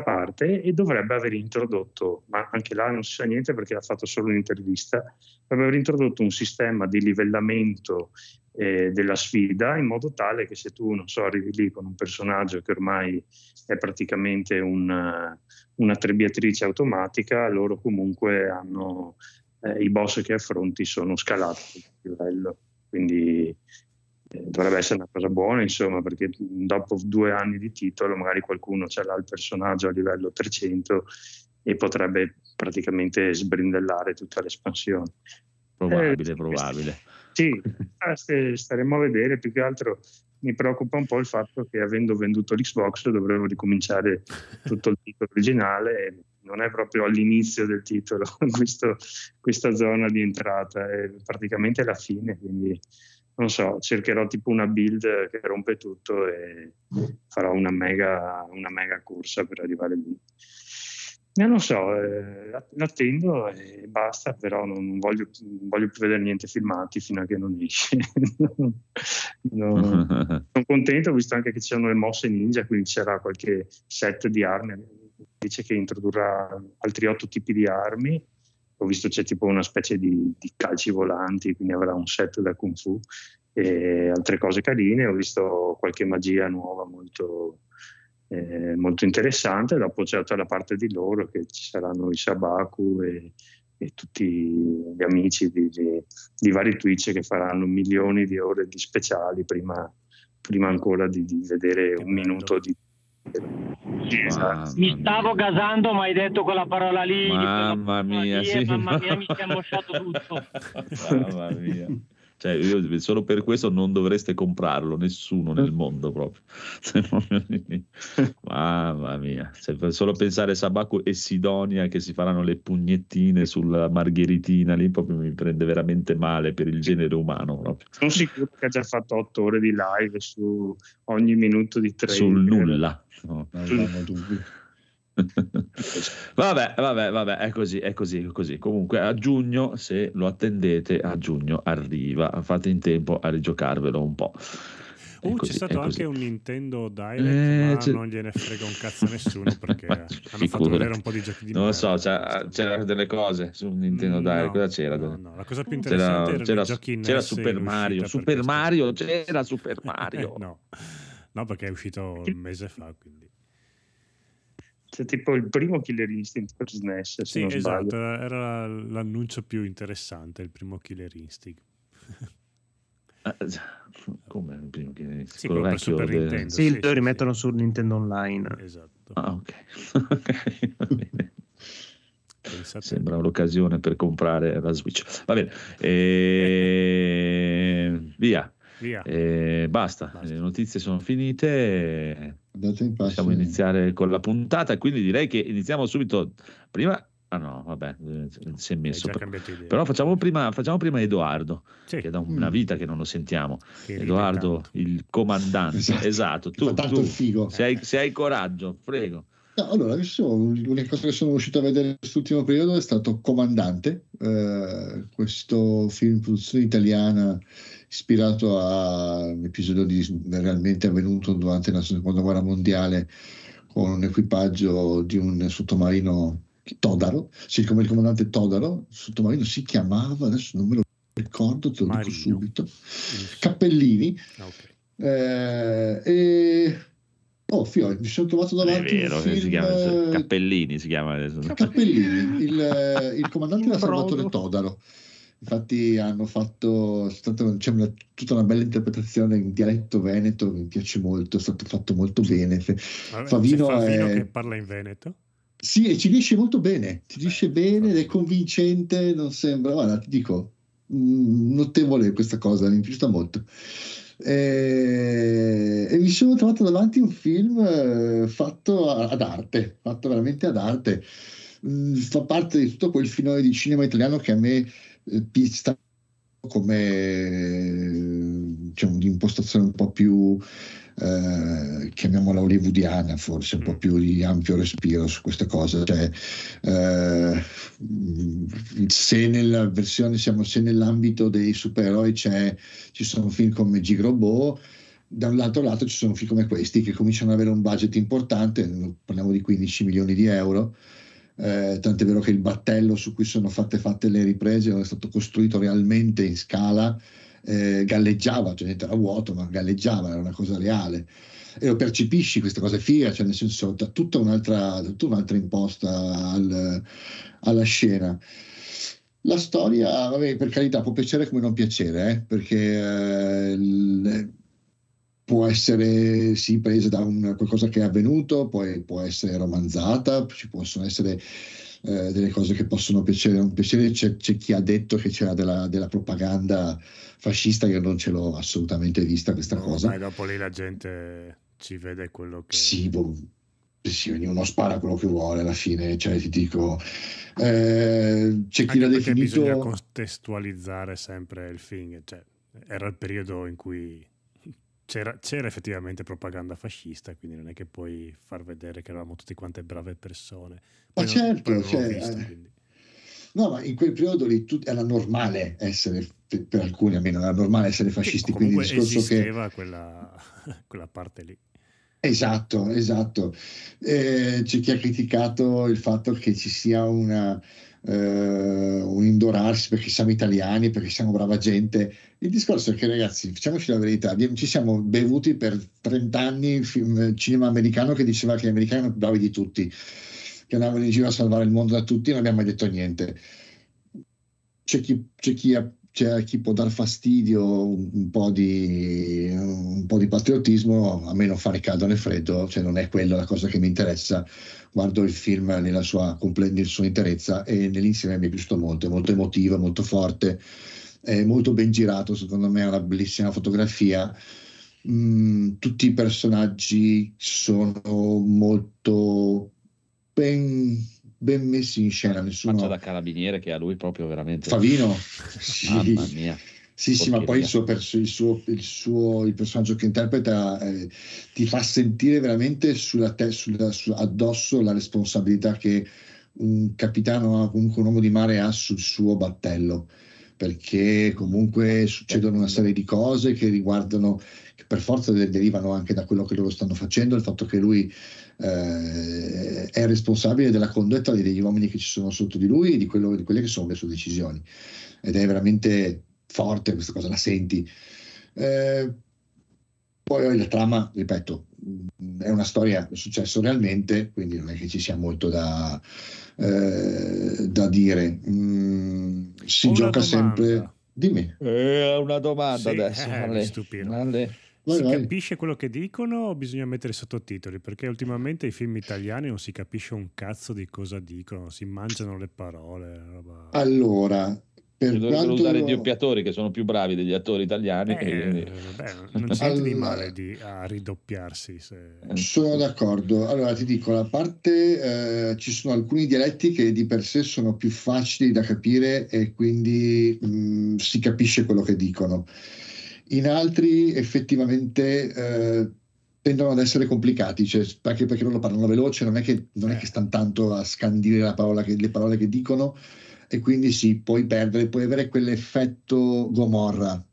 parte, e dovrebbe aver introdotto, ma anche là non si sa niente perché l'ha fatto solo un'intervista, dovrebbe aver introdotto un sistema di livellamento della sfida, in modo tale che se tu, non so, arrivi lì con un personaggio che ormai è praticamente una trebbiatrice automatica, loro comunque hanno i boss che affronti sono scalati di livello, quindi dovrebbe essere una cosa buona, insomma, perché dopo 2 anni di titolo magari qualcuno ce l'ha il personaggio a livello 300 e potrebbe praticamente sbrindellare tutta l'espansione. Probabile. Sì, staremo a vedere. Più che altro mi preoccupa un po' il fatto che, avendo venduto l'Xbox, dovremmo ricominciare tutto il titolo originale, e non è proprio all'inizio del titolo questa zona di entrata, è praticamente alla fine, quindi non so, cercherò tipo una build che rompe tutto e farò una mega corsa per arrivare lì. Non so, l'attendo e basta, però non voglio più vedere niente filmati fino a che non esce. Sono contento, ho visto anche che ci sono le mosse ninja, quindi c'era qualche set di armi, dice che introdurrà altri 8 tipi di armi. Ho visto c'è tipo una specie di calci volanti, quindi avrà un set da Kung Fu e altre cose carine. Ho visto qualche magia nuova molto interessante. Dopo c'è tutta la parte di loro, che ci saranno i Sabaku e tutti gli amici di vari Twitch, che faranno milioni di ore di speciali prima ancora di vedere un minuto di... Mi stavo gasando, ma hai detto quella parola lì, mamma mia, sì. Mamma mia, mi si è mosciato tutto. Mamma mia. Cioè, io, solo per questo non dovreste comprarlo, nessuno nel mondo proprio. Mamma mia, cioè, solo pensare a Sabaku e Sidonia che si faranno le pugnettine sulla margheritina lì proprio mi prende veramente male per il genere umano proprio. Sono sicuro che ha già fatto 8 ore di live su ogni minuto di trailer. Sul nulla, no, non ho dubbi. Vabbè, è così. Comunque a giugno, se lo attendete, a giugno arriva, fate in tempo a rigiocarvelo un po'. C'è stato anche un Nintendo Direct, ma non gliene frega un cazzo a nessuno perché hanno fatto vedere un po' di giochi di merda. Non lo so, c'era delle cose su Nintendo Direct, cosa c'era? No, la cosa più interessante era i giochi in c'era Super Mario. No, perché è uscito un mese fa, quindi c'è tipo il primo Killer Instinct per SNES, sì, esatto, sbaglio. Era l'annuncio più interessante, il primo Killer Instinct. Come il primo Killer Instinct? Sì, quello per Super Nintendo. Sì, lo rimettono su Nintendo Online. Esatto. Ah, ok. Va bene. Pensate. Sembra l'occasione per comprare la Switch. Va bene. Via. Basta, le notizie sono finite. Possiamo iniziare con la puntata, quindi direi che iniziamo subito. Prima, si è messo. Però facciamo prima Edoardo, sì, che è da una vita che non lo sentiamo. Che Edoardo, il comandante, esatto. Tu figo. Se hai coraggio, prego. No, allora, l'unica cosa che sono riuscito a vedere quest'ultimo periodo è stato Comandante, questo film produzione italiana ispirato a un episodio realmente avvenuto durante la seconda guerra mondiale con un equipaggio di un sottomarino Todaro, come il comandante Todaro. Il sottomarino si chiamava, adesso non me lo ricordo, te lo dico subito, Cappellini. Mi sono trovato davanti. È vero, un film, che si chiama Cappellini, si chiama adesso. Cappellini, il comandante era Salvatore Todaro. Infatti hanno fatto tutta una bella interpretazione in dialetto veneto, mi piace molto, è stato fatto molto bene. Favino che parla in veneto. Sì, e ci riesce molto bene, ed è convincente, non sembra. Guarda, ti dico, notevole questa cosa, mi è piaciuta molto. E mi sono trovato davanti un film fatto ad arte, fatto veramente ad arte. Fa parte di tutto quel filone di cinema italiano che a me pista come, diciamo, un'impostazione un po' più chiamiamola hollywoodiana, forse un po' più di ampio respiro su queste cose, cioè se nell'ambito dei supereroi ci sono film come Gigrobot, da un lato ci sono film come questi che cominciano ad avere un budget importante, parliamo di 15 milioni di euro. Tant'è vero che il battello su cui sono fatte le riprese non è stato costruito realmente in scala, galleggiava, cioè era vuoto ma galleggiava, era una cosa reale, e lo percepisci questa cosa figa, cioè nel senso da tutta un'altra imposta alla scena. La storia, vabbè, per carità, può piacere come non piacere, perché può essere presa da qualcosa che è avvenuto, poi può essere romanzata, ci possono essere delle cose che possono piacere o non piacere. C'è chi ha detto che c'era della propaganda fascista, che non ce l'ho assolutamente vista questa cosa. E dopo lì la gente ci vede quello che... Sì, ognuno spara quello che vuole alla fine, cioè ti dico... c'è chi l'ha definito... Bisogna contestualizzare sempre il film, cioè era il periodo in cui... C'era effettivamente propaganda fascista, quindi non è che puoi far vedere che eravamo tutte quante brave persone. Ma certo, no, ma in quel periodo lì era normale essere, per alcuni almeno, era normale essere fascisti. Quindi il discorso esisteva che... quella parte lì. Esatto. C'è chi ha criticato il fatto che ci sia un indorarsi perché siamo italiani, perché siamo brava gente. Il discorso è che, ragazzi, facciamoci la verità, ci siamo bevuti per 30 anni il film, cinema americano, che diceva che gli americani erano più bravi di tutti, che andavano in giro a salvare il mondo da tutti, non abbiamo mai detto niente. C'è chi può dar fastidio un po' di patriottismo, a me non fa né caldo né freddo, cioè non è quella la cosa che mi interessa. Guardo il film nella sua interezza, e nell'insieme mi è piaciuto molto, è molto emotivo, molto forte, è molto ben girato, secondo me è una bellissima fotografia. Tutti i personaggi sono molto ben messi in scena, nessuno faccia da carabiniere che a lui proprio veramente Favino sì. Mamma mia. Sì, ma poi il personaggio che interpreta ti fa sentire veramente addosso la responsabilità che un capitano o comunque un uomo di mare ha sul suo battello, perché comunque succedono una serie di cose che riguardano, che per forza derivano anche da quello che loro stanno facendo, il fatto che lui è responsabile della condotta degli uomini che ci sono sotto di lui e di quelle che sono le sue decisioni, ed è veramente forte questa cosa, la senti. Poi la trama, ripeto, è una storia, è successo realmente, quindi non è che ci sia molto da dire. Si gioca sempre. Dimmi. Una domanda, sì, adesso. Capisce quello che dicono o bisogna mettere sottotitoli? Perché ultimamente i film italiani non si capisce un cazzo di cosa dicono, si mangiano le parole. Roba. Allora. Dovrebbero usare gli doppiatori che sono più bravi degli attori italiani. Non c'è di male a ridoppiarsi. Sono d'accordo. Allora ti dico, la parte ci sono alcuni dialetti che di per sé sono più facili da capire e quindi si capisce quello che dicono. In altri effettivamente tendono ad essere complicati, cioè, perché loro parlano veloce, non è che stanno tanto a scandire le parole che dicono, e quindi sì, puoi avere quell'effetto Gomorra.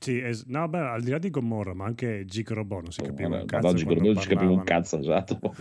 Sì, al di là di Gomorra, ma anche Gigorobò non si capiva un cazzo. Esatto.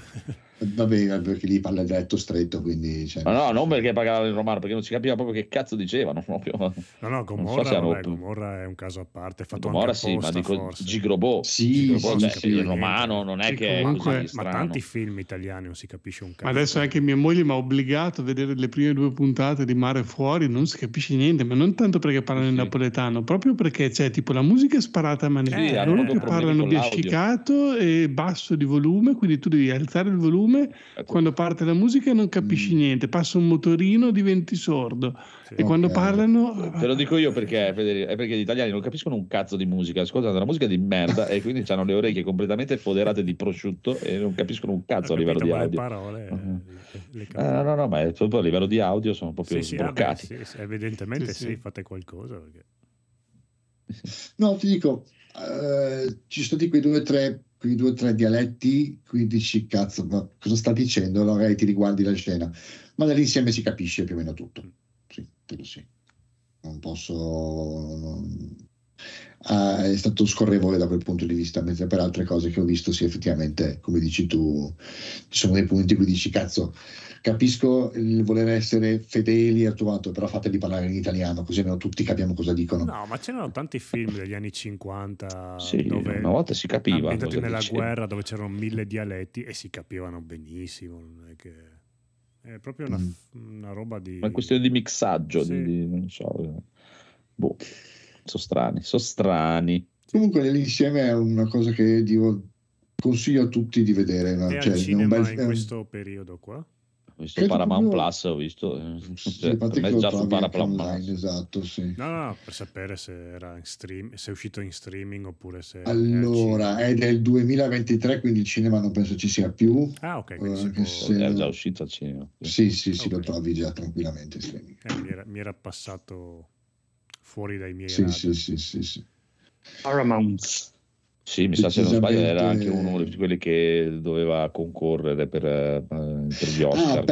Vabbè, perché lì parla diretto stretto, quindi... Cioè, non perché pagavano il romano, perché non si capiva proprio che cazzo dicevano. Proprio. No, Gomorra, Gomorra è un caso a parte. Fatto Gomorra anche apposta, sì, ma dico Gigorobò. Sì, il romano non è che comunque, è così strano. Ma tanti film italiani non si capisce un cazzo. Ma adesso anche mia moglie mi ha obbligato a vedere le prime 2 puntate di Mare Fuori, non si capisce niente, ma non tanto perché parlano in napoletano, proprio perché c'è tipo la musica è sparata a maniera, loro che parlano di biascicato e basso di volume, quindi tu devi alzare il volume. Quando parte la musica non capisci niente, passa un motorino, diventi sordo. Sì, e quando parlano te lo dico io perché, Federico, è perché gli italiani non capiscono un cazzo di musica, ascoltano la musica di merda e quindi hanno le orecchie completamente foderate di prosciutto e non capiscono un cazzo a livello di audio. Parole, no, ma a livello di audio sono proprio sbroccati. Sì, evidentemente sì, fate qualcosa perché... No, ti dico, ci sono di quei due o tre dialetti, qui dici cazzo, ma cosa sta dicendo? Magari ti riguardi la scena, ma dall'insieme si capisce più o meno tutto. Sì, credo sì. Non posso. È stato scorrevole da quel punto di vista, mentre per altre cose che ho visto, sì, effettivamente, come dici tu, ci sono dei punti in cui dici cazzo, capisco il voler essere fedeli al tuo atto, però fateli parlare in italiano, così almeno tutti capiamo cosa dicono. No, ma c'erano tanti film degli anni 50 dove una volta si capiva, ambientati nella guerra, dove c'erano 1000 dialetti e si capivano benissimo, non è che è proprio una roba di... Ma è questione di mixaggio, sì. Non so, boh, sono strani. Comunque nell'insieme è una cosa che consiglio a tutti di vedere, no? Cioè, al cinema in questo periodo qua? Ho visto Paramount Plus, ho visto già su Paramount Plus. Esatto, sì. No, per sapere se era in stream, se è uscito in streaming oppure se... Allora, è del 2023, quindi il cinema non penso ci sia più. Ah, ok, quindi è già uscito al cinema. Sì, okay. Lo trovi già tranquillamente in streaming. Mi era passato fuori dai miei radar. Sì. Paramount. Sì, mi sa, se non sbaglio era anche uno di quelli che doveva concorrere per gli Oscar.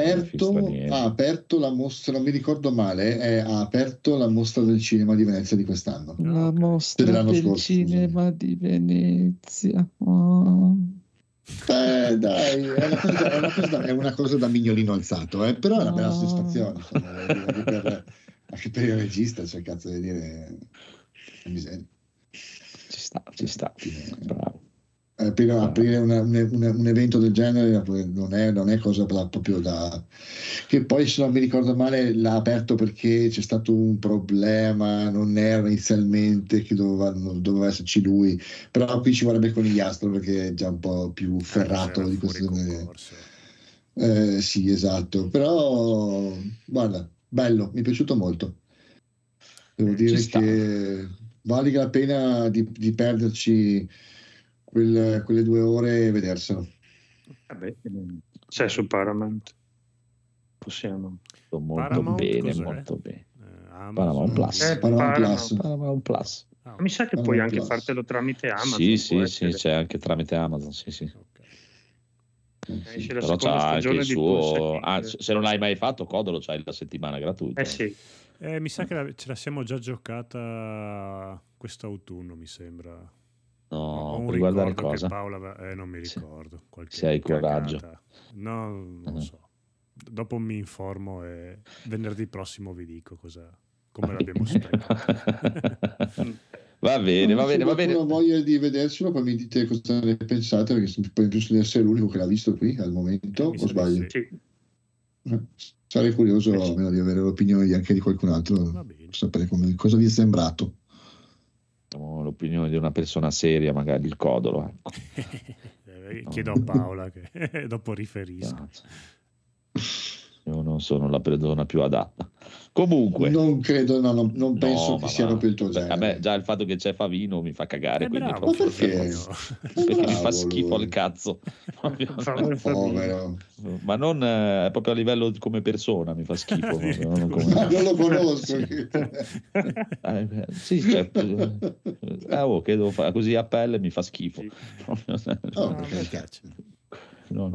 Ha aperto la mostra, non mi ricordo male, ha aperto la mostra del cinema di Venezia di quest'anno. La mostra dell'anno scorso, cinema di Venezia. Oh. Dai, è una cosa da mignolino alzato, però è una bella soddisfazione, insomma, anche per il regista, cioè cazzo di dire, che miseria. Ci sta. Bravo. Aprire un evento del genere non è cosa proprio da... Che poi, se non mi ricordo male, l'ha aperto perché c'è stato un problema, non era inizialmente che doveva esserci lui, però qui ci vorrebbe conigliastro perché è già un po' più ferrato di questo. Sì, esatto, però guarda, bello, mi è piaciuto molto. Devo dire che vale la pena di perderci quelle 2 ore e vederselo. Vabbè, c'è su Paramount. Possiamo. Molto Paramount bene, molto bene. Paramount Plus. Paramount Plus. Ah, mi sa che Paramount puoi anche Plus. Fartelo tramite Amazon. Sì, c'è anche tramite Amazon, sì. Sì, però c'ha anche il suo se non l'hai mai fatto codolo, c'hai la settimana gratuita. Sì. Mi sa che ce la siamo già giocata quest'autunno, mi sembra. No, non riguardare cosa? Paola, non mi ricordo. Se hai coraggio. No, non so. Dopo mi informo e venerdì prossimo vi dico come l'abbiamo spento. Va bene. Se non ho voglia di vederselo, poi mi dite cosa ne pensate, perché penso di essere l'unico che l'ha visto qui al momento, o sbaglio? Sì. Sarei curioso almeno di avere l'opinione anche di qualcun altro, sapere cosa vi è sembrato. L'opinione di una persona seria, magari il codolo. Ecco. Chiedo a Paola che dopo riferisco. Io non sono la persona più adatta. Comunque non credo, non penso che sia proprio il tuo genere. Vabbè, già il fatto che c'è Favino mi fa cagare, bravo, perché mi fa schifo al cazzo. Ma non proprio a livello come persona mi fa schifo. Non lo conosco. Che devo fare così a pelle, mi fa schifo. Mi piace. No.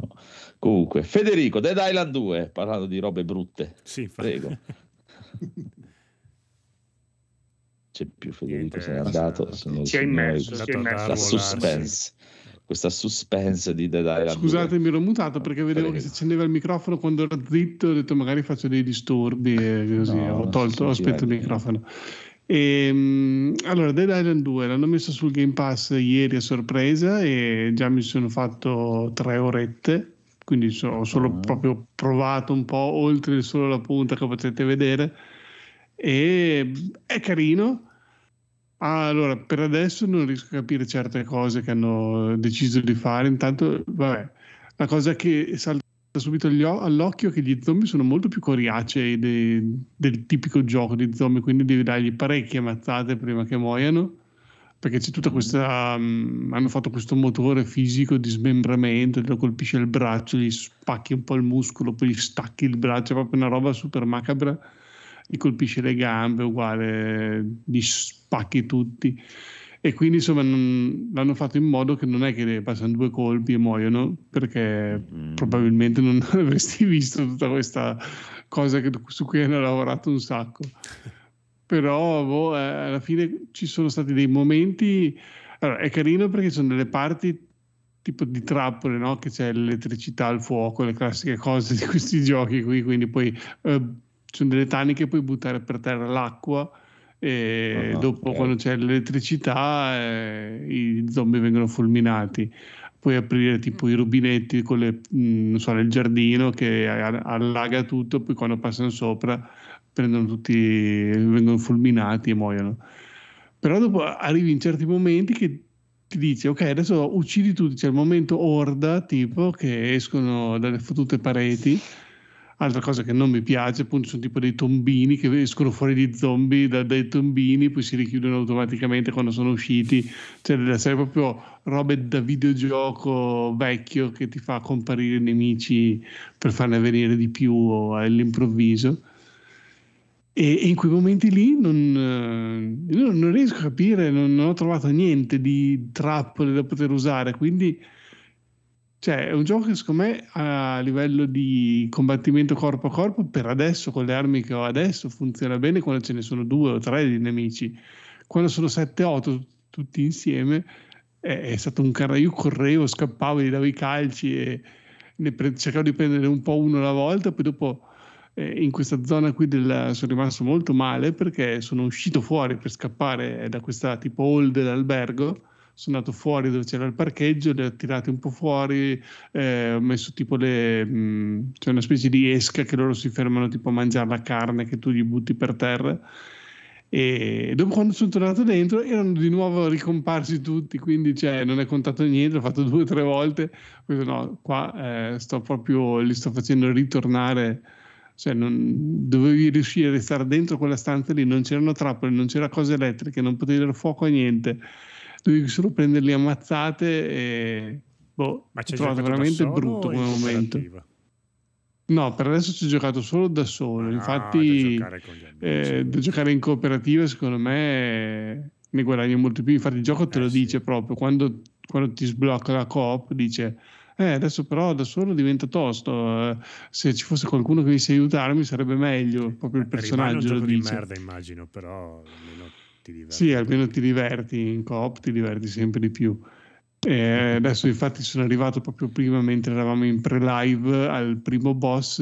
Comunque, Federico, Dead Island 2, parlando di robe brutte. Sì, prego. C'è più Federico, sei andato. Ci ha immerso la suspense. Questa suspense di Dead Island. Scusate, mi ero mutato perché vedevo che si accendeva il microfono quando era zitto. Ho detto magari faccio dei disturbi e così. Ho spento il microfono. Allora, Dead Island 2 l'hanno messo sul Game Pass ieri a sorpresa e già mi sono fatto 3 orette, quindi ho solo proprio provato un po' oltre solo la punta che potete vedere, e è carino. Allora, per adesso non riesco a capire certe cose che hanno deciso di fare. Intanto, vabbè, la cosa che salta subito all'occhio che gli zombie sono molto più coriacei del tipico gioco di zombie, quindi devi dargli parecchie mazzate prima che muoiano, perché c'è tutta questa hanno fatto questo motore fisico di smembramento, lo colpisce il braccio, gli spacchi un po' il muscolo, poi gli stacchi il braccio, è proprio una roba super macabra, gli colpisce le gambe uguale, gli spacchi tutti, e quindi insomma l'hanno fatto in modo che non è che passano 2 colpi e muoiono, perché probabilmente non avresti visto tutta questa cosa su cui hanno lavorato un sacco. Però alla fine ci sono stati dei momenti. Allora, è carino perché sono delle parti tipo di trappole, no? Che c'è l'elettricità, il fuoco, le classiche cose di questi giochi qui, quindi poi sono delle taniche, puoi buttare per terra l'acqua e quando c'è l'elettricità i zombie vengono fulminati. Puoi aprire tipo i rubinetti con le, nel giardino, che allaga tutto, poi quando passano sopra vengono fulminati e muoiono. Però dopo arrivi in certi momenti che ti dice ok, adesso uccidi tutti, c'è il momento orda tipo che escono dalle fottute pareti. Altra cosa che non mi piace, appunto, sono tipo dei tombini che escono fuori di zombie dai tombini, poi si richiudono automaticamente quando sono usciti. Cioè, sei proprio robe da videogioco vecchio che ti fa comparire nemici per farne venire di più all'improvviso. E in quei momenti lì non riesco a capire, non ho trovato niente di trappole da poter usare, quindi... Cioè, è un gioco che secondo me a livello di combattimento corpo a corpo, per adesso, con le armi che ho adesso, funziona bene quando ce ne sono 2 o 3 di nemici. Quando sono 7-8 tutti insieme è stato un carro. Io correvo, scappavo, gli davo i calci e cercavo di prendere un po' uno alla volta. Poi dopo in questa zona qui sono rimasto molto male perché sono uscito fuori per scappare da questa tipo hall dell'albergo. Sono andato fuori dove c'era il parcheggio, le ho tirate un po' fuori, ho messo tipo c'è una specie di esca che loro si fermano tipo a mangiare la carne che tu gli butti per terra, e dopo quando sono tornato dentro erano di nuovo ricomparsi tutti, quindi cioè, non è contato niente, l'ho fatto 2 o 3 volte, quindi no, qua sto facendo ritornare cioè non, dovevi riuscire a stare dentro quella stanza lì, non c'erano trappole, non c'era cose elettriche, non potevi dare fuoco a niente, dovevi solo prenderli ammazzate e boh, ma c'è trovato veramente brutto come momento. No, per adesso ci ho giocato solo da solo, infatti da giocare in cooperativa secondo me ne guadagno molto più, infatti il gioco te lo dice proprio, quando ti sblocca la coop dice adesso però da solo diventa tosto, se ci fosse qualcuno che dovesse aiutarmi sarebbe meglio, proprio il personaggio lo dice. Rimane un gioco di merda immagino, però almeno ti diverti. Sì, almeno ti diverti, in coop ti diverti sempre di più. E adesso infatti sono arrivato proprio prima mentre eravamo in pre-live al primo boss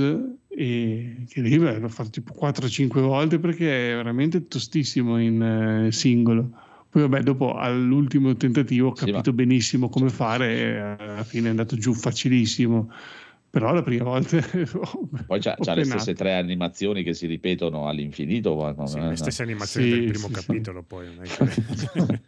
e che lì l'ho fatto tipo 4-5 volte perché è veramente tostissimo in singolo. Poi vabbè, dopo all'ultimo tentativo ho capito benissimo come fare e alla fine è andato giù facilissimo, però la prima volta poi c'ha le stesse tre animazioni che si ripetono all'infinito, sì, le stesse animazioni del primo capitolo poi non è che...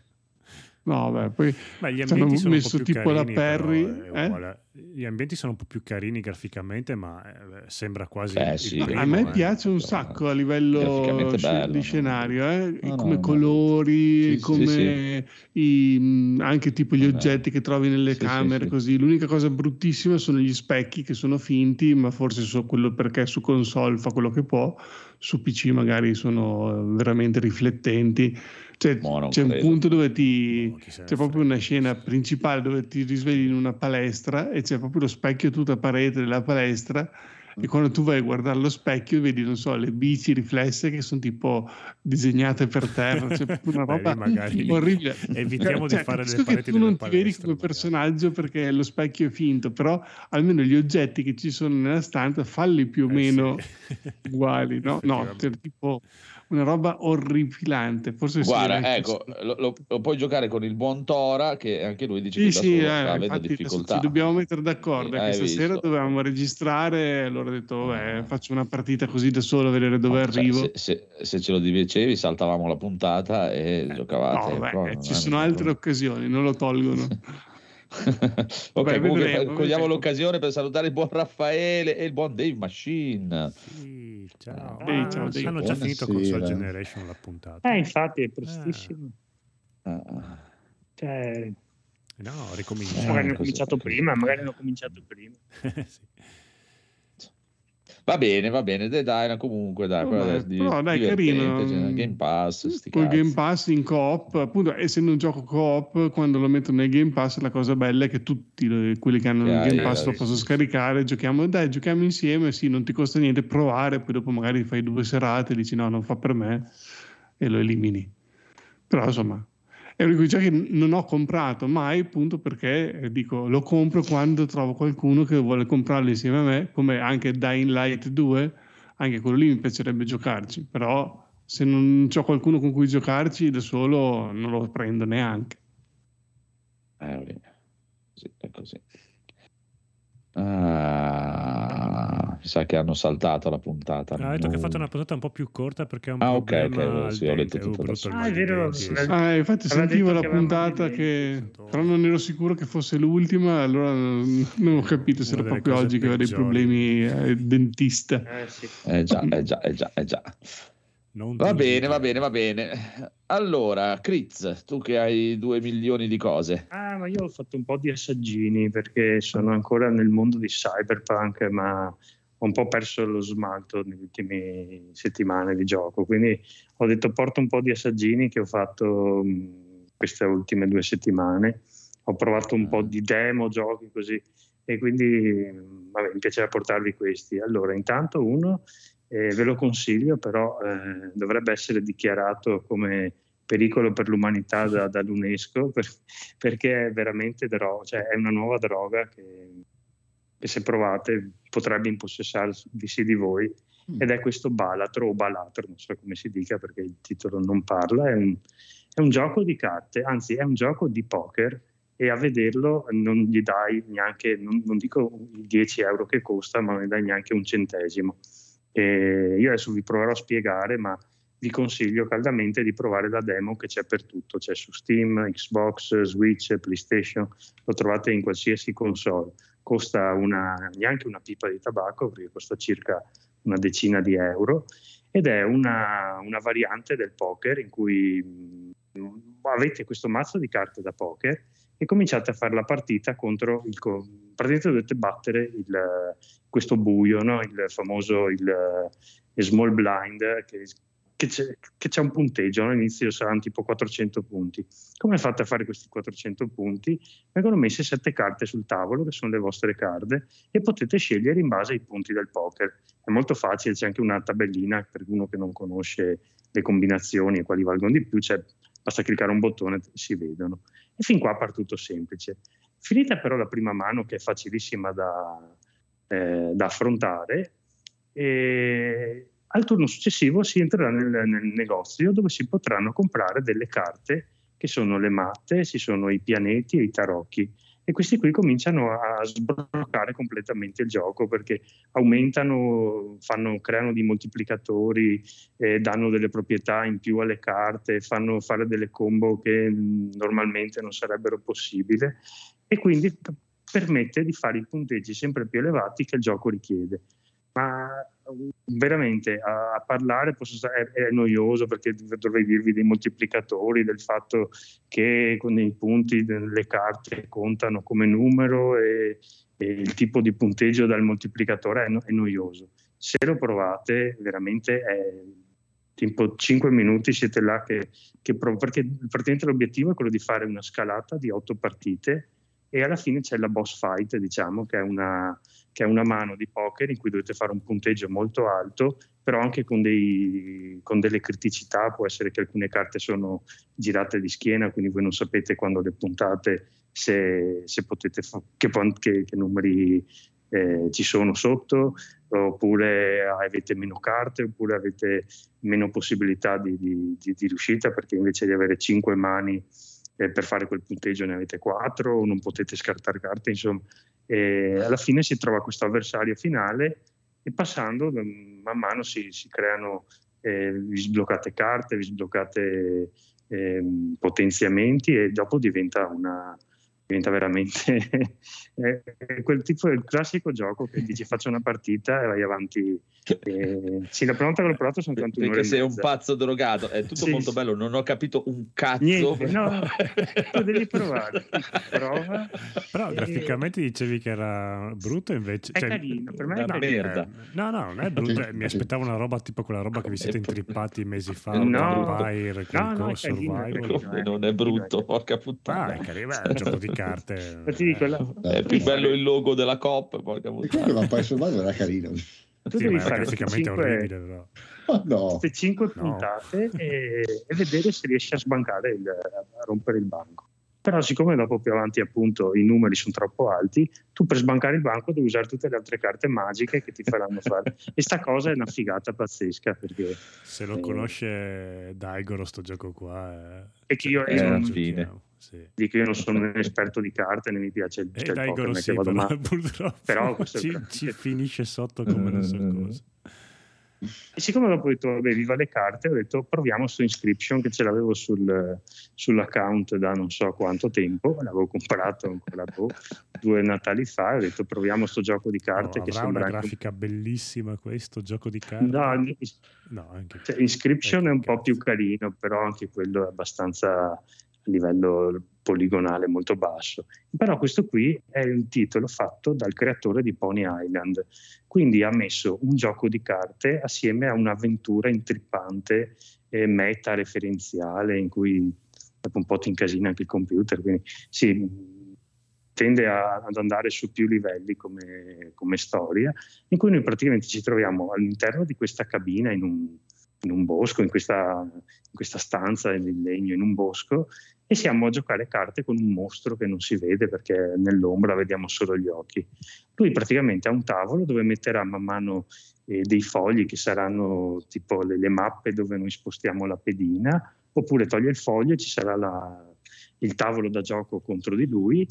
No, beh, poi gli ambienti sono messo un po' più tipo carini, la Perry, gli ambienti sono un po' più carini grafificamente, ma sembra quasi primo, a me piace un sacco a livello di scenario, come colori, come anche tipo gli oggetti che trovi nelle camere, così. L'unica cosa bruttissima sono gli specchi che sono finti, ma forse so quello perché su console fa quello che può, su PC magari sono veramente riflettenti. Cioè, c'è un punto dove c'è proprio una scena principale dove ti risvegli in una palestra e c'è proprio lo specchio tutta parete della palestra e quando tu vai a guardare lo specchio vedi, non so, le bici riflesse che sono tipo disegnate per terra, c'è una roba orribile. Evitiamo di fare delle pareti che tu non ti vedi come personaggio perché lo specchio è finto, però almeno gli oggetti che ci sono nella stanza falli più o meno uguali, no? No, c'è tipo... una roba orripilante. Forse guarda, ecco, lo puoi giocare con il buon Tora che anche lui dice che aveva difficoltà. Ci dobbiamo mettere d'accordo che stasera dovevamo registrare, allora ho detto faccio una partita così da solo a vedere dove arrivo. Se ce lo dicevi saltavamo la puntata e giocavate. No, ci sono altre occasioni, non lo tolgono. Ok, vabbè, comunque cogliamo l'occasione per salutare il buon Raffaele e il buon Dave Machine. Sì, ciao. Ciao Dave. Hanno già finito con Soul Generation la puntata. Infatti è prestissimo. Cioè, no, ricominciamo. Magari hanno cominciato prima, magari hanno cominciato prima. Va bene, Dead Island comunque dai, carino. Game Pass, col Game Pass in coop, appunto, essendo un gioco coop, quando lo metto nel Game Pass la cosa bella è che tutti quelli che hanno il Game Pass lo possono scaricare, giochiamo insieme, sì, non ti costa niente provare, poi dopo magari fai 2 serate e dici no, non fa per me e lo elimini. Però insomma è uno di quei giochi che non ho comprato mai, appunto perché dico lo compro quando trovo qualcuno che vuole comprarlo insieme a me, come anche Dying Light 2, anche quello lì mi piacerebbe giocarci, però se non c'ho qualcuno con cui giocarci da solo non lo prendo neanche. Sì, è così. Mi sa che hanno saltato la puntata. Ha detto che ha fatto una puntata un po' più corta perché è un problema al dente. È vero. Infatti sentivo la puntata che però non ero sicuro che fosse l'ultima, allora non ho capito se era proprio oggi che aveva dei problemi dentista. Già. Va bene. Allora, Critz, tu che hai 2 milioni di cose. Ma io ho fatto un po' di assaggini perché sono ancora nel mondo di Cyberpunk, ma ho un po' perso lo smalto nelle ultime settimane di gioco. Quindi ho detto porto un po' di assaggini che ho fatto queste ultime 2 settimane. Ho provato un po' di demo, giochi così. E quindi mi piaceva portarvi questi. Allora, intanto uno... ve lo consiglio, però dovrebbe essere dichiarato come pericolo per l'umanità dall'UNESCO perché è veramente droga, cioè è una nuova droga che se provate potrebbe impossessarvisi di voi ed è questo Balatro, non so come si dica perché il titolo non parla, è un gioco di carte, anzi è un gioco di poker e a vederlo non gli dai neanche, non dico i 10 euro che costa, ma non gli dai neanche un centesimo. Io adesso vi proverò a spiegare, ma vi consiglio caldamente di provare la demo che c'è per tutto, c'è su Steam, Xbox, Switch, PlayStation, lo trovate in qualsiasi console, costa neanche una pipa di tabacco perché costa circa una decina di euro, ed è una variante del poker in cui avete questo mazzo di carte da poker e cominciate a fare la partita contro il praticamente dovete battere questo buio, no? Il famoso il small blind che c'è un punteggio, no? All'inizio saranno tipo 400 punti. Come fate a fare questi 400 punti? Vengono messe 7 carte sul tavolo che sono le vostre carte e potete scegliere in base ai punti del poker. È molto facile, c'è anche una tabellina per uno che non conosce le combinazioni e quali valgono di più, cioè basta cliccare un bottone, si vedono. E fin qua par tutto semplice. Finita però la prima mano, che è facilissima da affrontare, e al turno successivo si entrerà nel negozio dove si potranno comprare delle carte che sono le matte, ci sono i pianeti e i tarocchi, e questi qui cominciano a sbloccare completamente il gioco perché aumentano, creano dei moltiplicatori, danno delle proprietà in più alle carte, fanno fare delle combo che normalmente non sarebbero possibili, e quindi permette di fare i punteggi sempre più elevati che il gioco richiede. Ma veramente a parlare è noioso perché dovrei dirvi dei moltiplicatori, del fatto che con i punti le carte contano come numero e il tipo di punteggio dal moltiplicatore è noioso. Se lo provate veramente è tipo 5 minuti siete là perché praticamente l'obiettivo è quello di fare una scalata di 8 partite e alla fine c'è la boss fight, diciamo, che è una mano di poker in cui dovete fare un punteggio molto alto, però anche con delle criticità. Può essere che alcune carte sono girate di schiena, quindi voi non sapete quando le puntate se potete che numeri ci sono sotto, oppure avete meno carte, oppure avete meno possibilità di riuscita, perché invece di avere 5 mani per fare quel punteggio ne avete 4, non potete scartare carte, insomma. E alla fine si trova questo avversario finale e passando man mano si creano, vi sbloccate carte, vi sbloccate potenziamenti, e dopo diventa veramente quel tipo, il classico gioco che dici faccio una partita e vai avanti. Sì, la prima volta che l'ho provato sono tanto un'ora. Perché sei un pazzo drogato, è tutto sì, molto bello, non ho capito un cazzo. Niente, no, tu devi provare. Prova. Però graficamente dicevi che era brutto, invece è carino, per me è una merda. No, non è brutto, mi aspettavo una roba tipo quella roba che vi siete intrippati mesi fa, Survivor. Non è brutto, porca puttana. È carino, è un gioco di carte. È più bello il logo della Coppa. Porca puttana. Ma poi Survivor era carino. Tu devi fare queste 5 puntate e vedere se riesci a sbancare, a rompere il banco. Però siccome dopo più avanti appunto i numeri sono troppo alti, tu per sbancare il banco devi usare tutte le altre carte magiche che ti faranno fare. E sta cosa è una figata pazzesca, perché se lo conosce Daigoro sto gioco qua io non sono un esperto di carte, né mi piace il poker, sì, però ci finisce sotto come non so cosa. E siccome dopo ho detto vabbè, viva le carte, ho detto proviamo su Inscryption, che ce l'avevo sull'account da non so quanto tempo, l'avevo comprato ancora 2 Natali fa, ho detto proviamo sto gioco di carte, che sembra una grafica bellissima, questo gioco di carte anche cioè, Inscryption è un po' più carino, però anche quello è abbastanza a livello poligonale molto basso. Però questo qui è un titolo fatto dal creatore di Pony Island, quindi ha messo un gioco di carte assieme a un'avventura intrippante, meta referenziale, in cui dopo un po' ti incasina anche il computer, quindi si tende ad andare su più livelli come storia, in cui noi praticamente ci troviamo all'interno di questa cabina in un bosco, in questa stanza in legno, in un bosco, e siamo a giocare carte con un mostro che non si vede perché nell'ombra vediamo solo gli occhi. Lui praticamente ha un tavolo dove metterà man mano dei fogli che saranno tipo le mappe dove noi spostiamo la pedina, oppure toglie il foglio e ci sarà il tavolo da gioco contro di lui.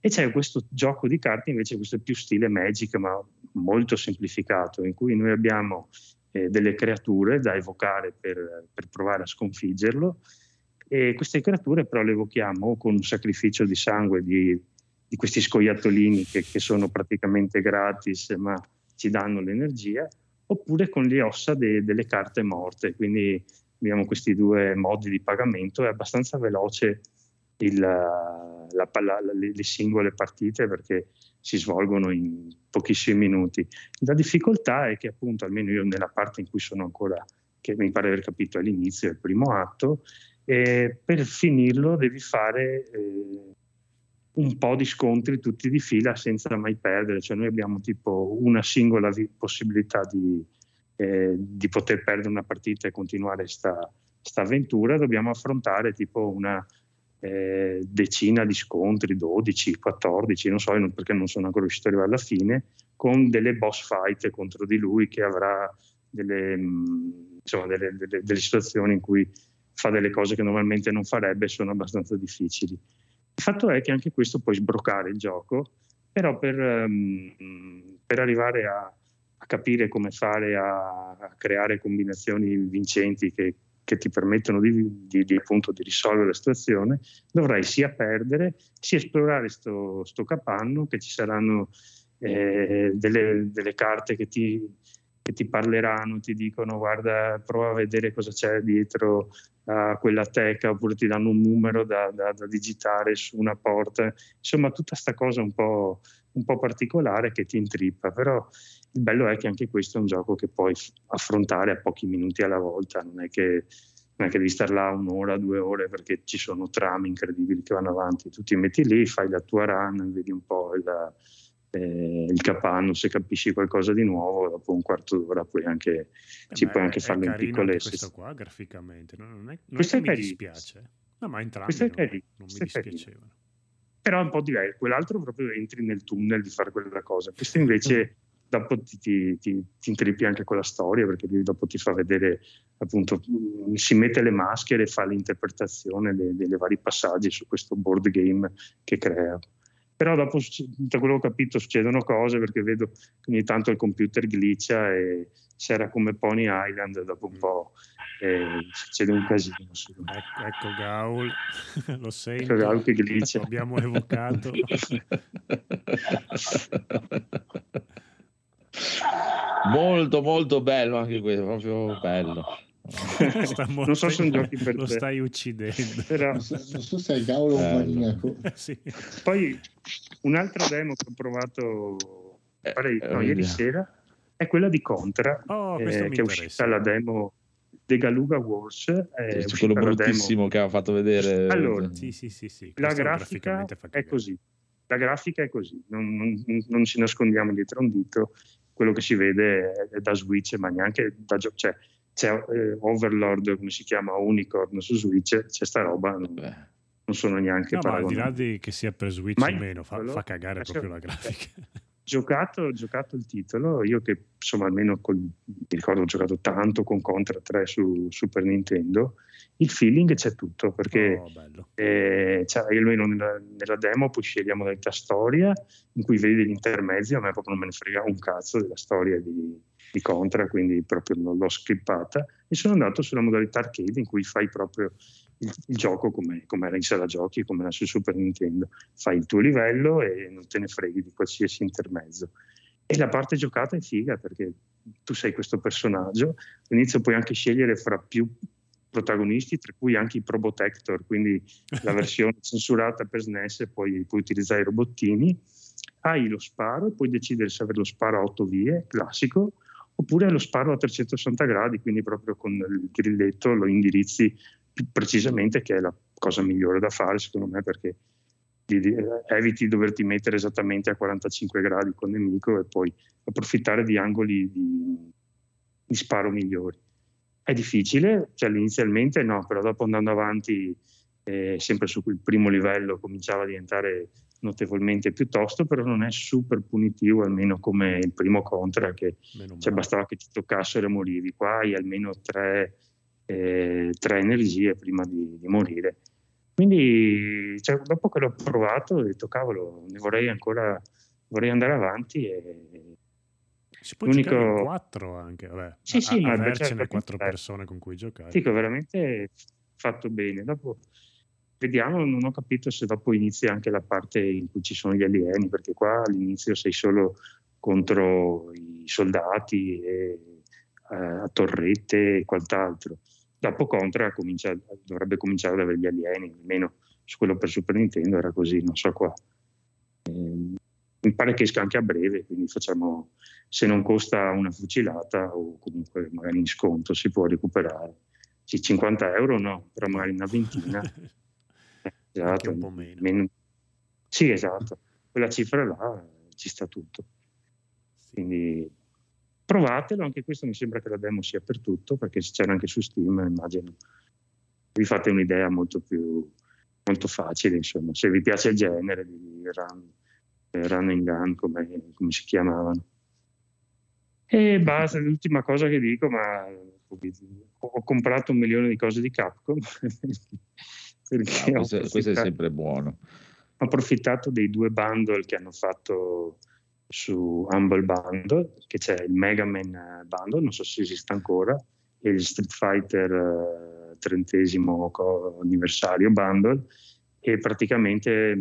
E c'è questo gioco di carte invece, questo è più stile Magic ma molto semplificato, in cui noi abbiamo delle creature da evocare per provare a sconfiggerlo, e queste creature però le evochiamo con un sacrificio di sangue di questi scoiattolini che sono praticamente gratis ma ci danno l'energia, oppure con le ossa delle carte morte. Quindi abbiamo questi due modi di pagamento, è abbastanza veloce le singole partite perché si svolgono in pochissimi minuti. La difficoltà è che appunto, almeno io nella parte in cui sono ancora, che mi pare aver capito all'inizio, è il primo atto, e per finirlo devi fare un po' di scontri tutti di fila senza mai perdere, cioè noi abbiamo tipo una singola possibilità di poter perdere una partita e continuare sta avventura, dobbiamo affrontare tipo una decina di scontri, 12, 14, non so, perché non sono ancora riuscito ad arrivare alla fine, con delle boss fight contro di lui che avrà delle situazioni in cui fa delle cose che normalmente non farebbe e sono abbastanza difficili. Il fatto è che anche questo puoi sbroccare il gioco, però per arrivare a capire come fare a creare combinazioni vincenti che ti permettono di risolvere la situazione, dovrai sia perdere sia esplorare sto capanno, che ci saranno delle carte che ti parleranno, ti dicono guarda, prova a vedere cosa c'è dietro a quella teca, oppure ti danno un numero da digitare su una porta, insomma tutta sta cosa un po' particolare che ti intrippa, però il bello è che anche questo è un gioco che puoi affrontare a pochi minuti alla volta, non è che devi star là un'ora, 2 ore, perché ci sono trame incredibili che vanno avanti, tu ti metti lì, fai la tua run, vedi un po' il capanno, se capisci qualcosa di nuovo dopo un quarto d'ora puoi anche farlo in piccole questo qua graficamente non è mi dispiace, no, ma entrambi non mi dispiacevano, però è un po' diverso, quell'altro proprio entri nel tunnel di fare quella cosa, questo invece dopo ti intrippi anche con la storia, perché dopo ti fa vedere appunto, si mette le maschere e fa l'interpretazione dei vari passaggi su questo board game che crea. Però dopo, da quello che ho capito, succedono cose, perché vedo che ogni tanto il computer glitcha e c'era come Pony Island, dopo un po' succede un casino. Ecco Gaul, lo sento, ecco Gaul che glitcha. Lo abbiamo evocato. Molto molto bello anche questo, proprio bello. Non so se giochi per lo te. Stai uccidendo, però non so se è il Gaul o un maniaco. Sì. Poi un'altra demo che ho provato ieri sera è quella di Contra, che è uscita la demo The Galuga Wars, è quello bruttissimo che ha fatto vedere. Allora, sì. La grafica è così, non ci nascondiamo dietro un dito, quello che si vede è da Switch, ma neanche da gioco, cioè c'è Overlord, come si chiama, Unicorn su Switch, c'è sta roba, non sono neanche paragonati. Ma al di là di che sia per Switch o meno, fa cagare proprio la grafica. Ho giocato il titolo, io che insomma almeno mi ricordo ho giocato tanto con Contra 3 su Super Nintendo, il feeling c'è tutto, perché almeno nella demo poi scegli la modalità storia, in cui vedi gli intermezzi, a me proprio non me ne frega un cazzo della storia di Contra, quindi proprio non l'ho skippata, e sono andato sulla modalità arcade in cui fai proprio il gioco come era in sala giochi, come era su Super Nintendo, fai il tuo livello e non te ne freghi di qualsiasi intermezzo, e la parte giocata è figa perché tu sei questo personaggio, all'inizio puoi anche scegliere fra più protagonisti, tra cui anche i Probotector, quindi la versione censurata per SNES, puoi utilizzare i robottini, hai lo sparo, puoi decidere se avere lo sparo a 8 vie classico, oppure lo sparo a 360 gradi, quindi proprio con il grilletto lo indirizzi più precisamente, che è la cosa migliore da fare secondo me, perché eviti di doverti mettere esattamente a 45 gradi col nemico e poi approfittare di angoli di sparo migliori. È difficile, cioè inizialmente no, però dopo andando avanti, sempre su quel primo livello, cominciava a diventare notevolmente più tosto, però non è super punitivo, almeno come il primo Contra, che cioè, bastava che ti toccassero e morivi. Qua hai almeno tre energie prima di morire, quindi cioè, dopo che l'ho provato ho detto cavolo, ne vorrei andare avanti, e si può giocare in 4 anche, vabbè, sì, avercene 4 persone con cui giocare, dico veramente fatto bene. Dopo vediamo, non ho capito se dopo inizia anche la parte in cui ci sono gli alieni, perché qua all'inizio sei solo contro i soldati e a torrette e quant'altro. Dopo Contra dovrebbe cominciare ad avere gli alieni, almeno su quello per Super Nintendo era così, non so qua. Mi pare che esca anche a breve, quindi facciamo, se non costa una fucilata o comunque magari in sconto si può recuperare. Sì, 50 euro no, però magari una ventina. Esatto, un po' meno. Sì, esatto, quella cifra là ci sta tutto. Quindi provatelo, anche questo mi sembra che la demo sia per tutto, perché se c'era anche su Steam, immagino vi fate un'idea molto facile, insomma, se vi piace il genere di run and gun, come si chiamavano. E basta, l'ultima cosa che dico, ma ho comprato 1 milione di cose di Capcom, perché questo è sempre buono. Ho approfittato dei 2 bundle che hanno fatto su Humble Bundle, che c'è il Mega Man Bundle, non so se esiste ancora, e il Street Fighter 30° anniversario Bundle, e praticamente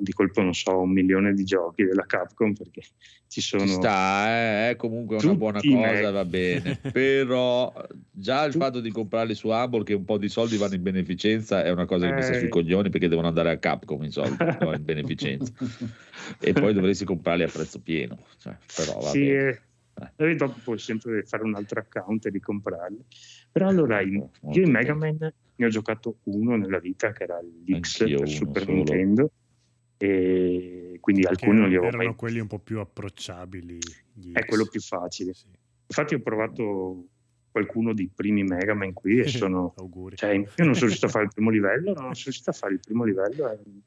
di colpo non so 1 milione di giochi della Capcom, perché ci sono, ci sta, è comunque una buona cosa, va bene. Però già il fatto di comprarli su Humble, che un po' di soldi vanno in beneficenza, è una cosa che mi sta sui coglioni, perché devono andare a Capcom in soldi no, in beneficenza e poi dovresti comprarli a prezzo pieno, cioè, però va bene. Dopo puoi sempre fare un altro account e ricomprarli. Però allora io in Mega Man ne ho giocato uno nella vita, che era l'X per Super Nintendo, e quindi perché alcuni non li avevo mai. Erano quelli un po' più approcciabili. È quello più facile. Sì. Infatti ho provato qualcuno dei primi Mega Man qui e sono auguri. Cioè, io non sono riuscito a fare il primo livello,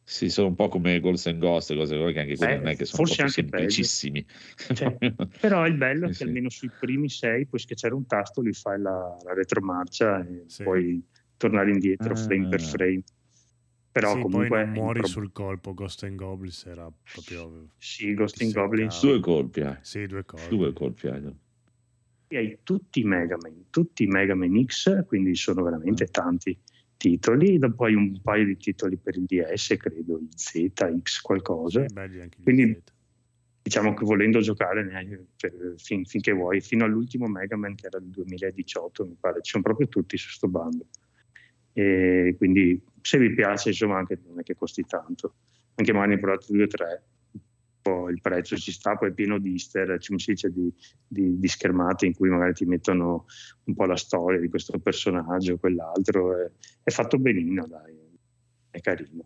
Sì, sono un po' come Ghost and Ghost, cose che anche quelli non è che sono proprio semplicissimi. Cioè, però il bello è che almeno sui primi 6 puoi schiacciare un tasto, gli fai la retromarcia e poi tornare indietro frame per frame. Però sì, comunque poi non muori sul colpo. Ghost and Goblins era proprio Ghost and Goblins 2 colpi. E hai tutti i Mega Man X, quindi sono veramente tanti titoli. Dopo hai un paio di titoli per il DS, credo il ZX qualcosa, quindi Z. Diciamo che volendo giocare ne hai finché vuoi, fino all'ultimo Mega Man che era il 2018 mi pare, ci sono proprio tutti su sto bando. E quindi se vi piace, insomma, anche non è che costi tanto, anche magari ne provate 2 o 3, poi il prezzo ci sta, poi è pieno di easter, c'è di schermate in cui magari ti mettono un po' la storia di questo personaggio, quell'altro, è fatto benino, dai, è carino.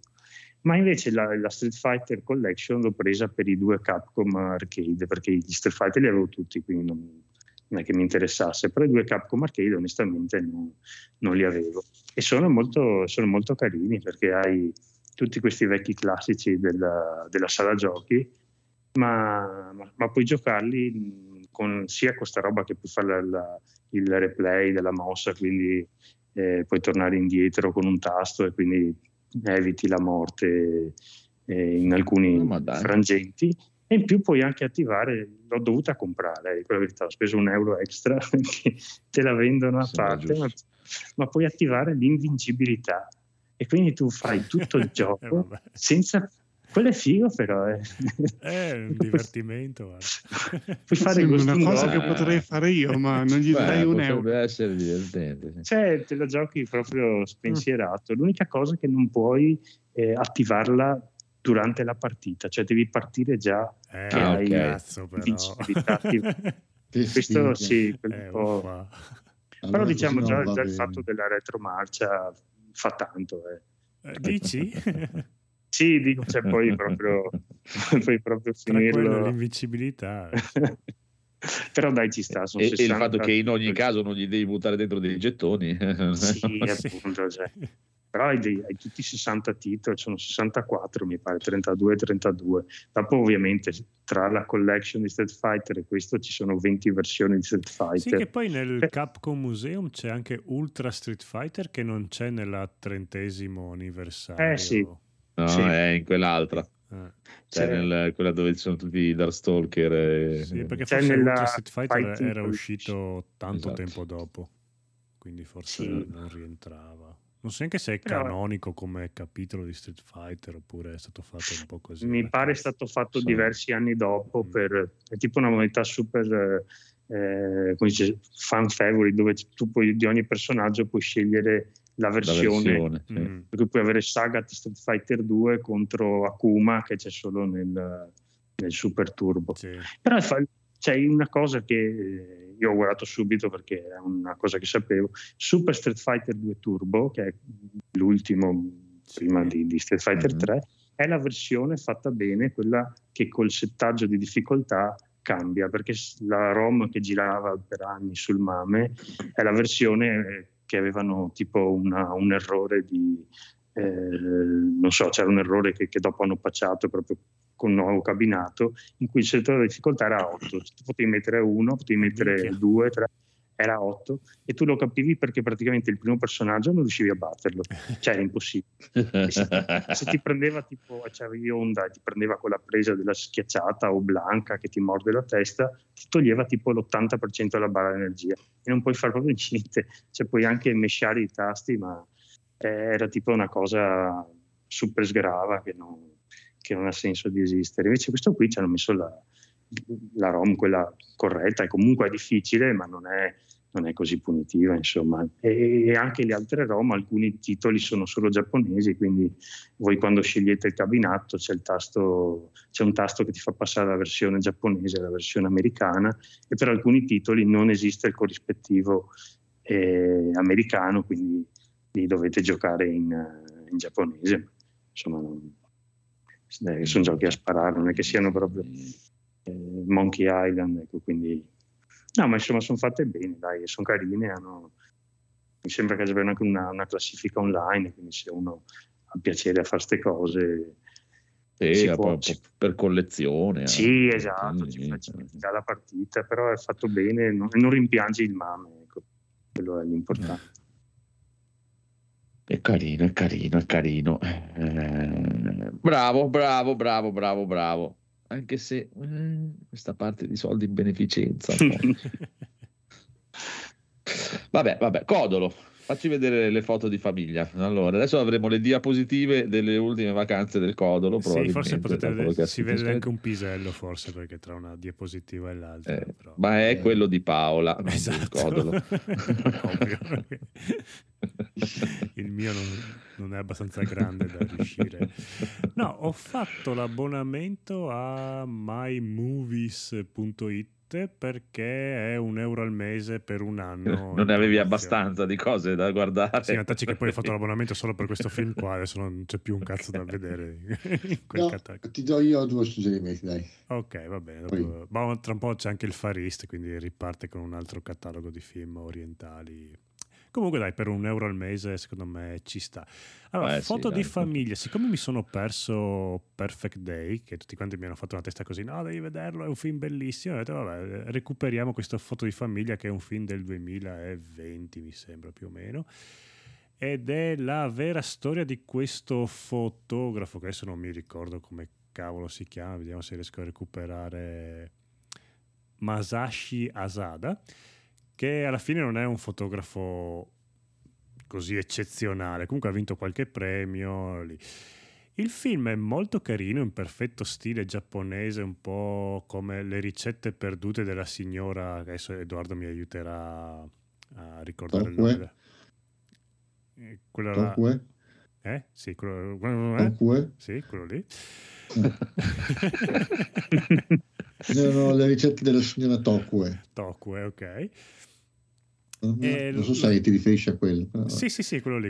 Ma invece la Street Fighter Collection l'ho presa per i 2 Capcom Arcade, perché gli Street Fighter li avevo tutti, quindi non è che mi interessasse, però i 2 Capcom Arcade onestamente non li avevo, e sono molto carini, perché hai tutti questi vecchi classici della sala giochi, ma puoi giocarli sia con sta roba che puoi fare il replay della mossa, quindi puoi tornare indietro con un tasto e quindi eviti la morte in alcuni frangenti. E in più puoi anche attivare, l'ho dovuta comprare, quella verità, ho speso €1 extra, perché te la vendono a parte, ma puoi attivare l'invincibilità. E quindi tu fai tutto il gioco senza... Quello è figo, però. È un divertimento. Puoi fare una cosa che potrei fare io, ma non gli dai €1. Potrebbe essere divertente. Cioè, te la giochi proprio spensierato. L'unica cosa è che non puoi attivarla durante la partita, cioè devi partire già che hai cazzo, questo sì, quel po'. Allora, però diciamo no, già il fatto della retromarcia fa tanto. Dici? Sì, dico, cioè, poi proprio finirlo. Quello, l'invincibilità. Però dai, ci sta, sono 60, e il fatto che in ogni caso non gli devi buttare dentro dei gettoni. Sì, appunto, cioè. Però hai tutti i 60 titoli, sono 64 mi pare, 32. Dopo ovviamente tra la collection di Street Fighter e questo ci sono 20 versioni di Street Fighter. Sì, che poi nel Capcom Museum c'è anche Ultra Street Fighter, che non c'è nella 30° anniversario. Sì. No, sì. È in quell'altra. C'è quella dove ci sono tutti i Darkstalker. Sì, perché forse Ultra Street Fighter era uscito tanto tempo dopo, quindi forse non rientrava. Non so neanche se è canonico come capitolo di Street Fighter oppure è stato fatto un po' così. Mi pare è stato fatto diversi anni dopo, per è tipo una modalità super come dice, fan favorite, dove tu puoi, di ogni personaggio puoi scegliere la versione. Sì. Per cui puoi avere Sagat Street Fighter 2 contro Akuma che c'è solo nel Super Turbo. Sì. Però c'è una cosa che io ho guardato subito perché è una cosa che sapevo: Super Street Fighter 2 Turbo, che è l'ultimo prima di Street Fighter 3, è la versione fatta bene, quella che col settaggio di difficoltà cambia, perché la ROM che girava per anni sul MAME è la versione che avevano tipo un errore di non so, c'era un errore che dopo hanno patchato proprio con un nuovo cabinato, in cui il settore della difficoltà era 8, potevi mettere 1, potevi mettere 2, 3, era 8, e tu lo capivi perché praticamente il primo personaggio non riuscivi a batterlo, cioè era impossibile. Se ti prendeva tipo Acciaio Onda e ti prendeva quella presa della schiacciata o Blanca che ti morde la testa, ti toglieva tipo l'80% della barra d'energia e non puoi fare proprio niente, cioè puoi anche mesciare i tasti, ma era tipo una cosa super sgrava che non ha senso di esistere. Invece questo qui ci hanno messo la ROM, quella corretta, e comunque è difficile, ma non è così punitiva, insomma. E anche le altre ROM, alcuni titoli sono solo giapponesi, quindi voi quando scegliete il cabinato c'è un tasto che ti fa passare la versione giapponese alla versione americana, e per alcuni titoli non esiste il corrispettivo americano, quindi li dovete giocare in giapponese. Insomma, sono giochi a sparare, non è che siano proprio Monkey Island, ecco, quindi no, ma insomma sono fatte bene, dai, sono carine, mi sembra che abbiano anche una classifica online, quindi se uno ha piacere a fare ste cose per collezione sì, esatto, ci dà la partita, però è fatto bene e non rimpiangi il mame, ecco, quello è l'importante. È carino bravo anche se questa parte di soldi in beneficenza vabbè Codolo, facci vedere le foto di famiglia. Allora adesso avremo le diapositive delle ultime vacanze del Codolo, sì, forse potete vedere, si vede anche un pisello forse, perché tra una diapositiva e l'altra però, ma è quello di Paola, esatto, il Codolo. Il mio non è abbastanza grande da riuscire. No, ho fatto l'abbonamento a mymovies.it perché è €1 al mese per un anno. Non ne avevi abbastanza di cose da guardare? Sì, vantaggio che poi ho fatto l'abbonamento solo per questo film qua, adesso non c'è più un cazzo da vedere. Ti do io 2 suggerimenti, dai. Ok, va bene. Ma tra un po' c'è anche il Far East, quindi riparte con un altro catalogo di film orientali. Comunque dai, per €1 al mese secondo me ci sta. Allora, foto sì, di famiglia. Siccome mi sono perso Perfect Day, che tutti quanti mi hanno fatto una testa così, no, devi vederlo, è un film bellissimo, ho detto vabbè, recuperiamo questa foto di famiglia che è un film del 2020 mi sembra più o meno, ed è la vera storia di questo fotografo che adesso non mi ricordo come cavolo si chiama, vediamo se riesco a recuperare, Masashi Asada, che alla fine non è un fotografo così eccezionale, comunque ha vinto qualche premio lì. Il film è molto carino, in perfetto stile giapponese, un po' come le ricette perdute della signora, adesso Edoardo mi aiuterà a ricordare il nome. Quella là. Sì, quello lì. No, le ricette della signora Tokue, ok. Non so se ti riferisci a quello. Però... Sì, quello lì.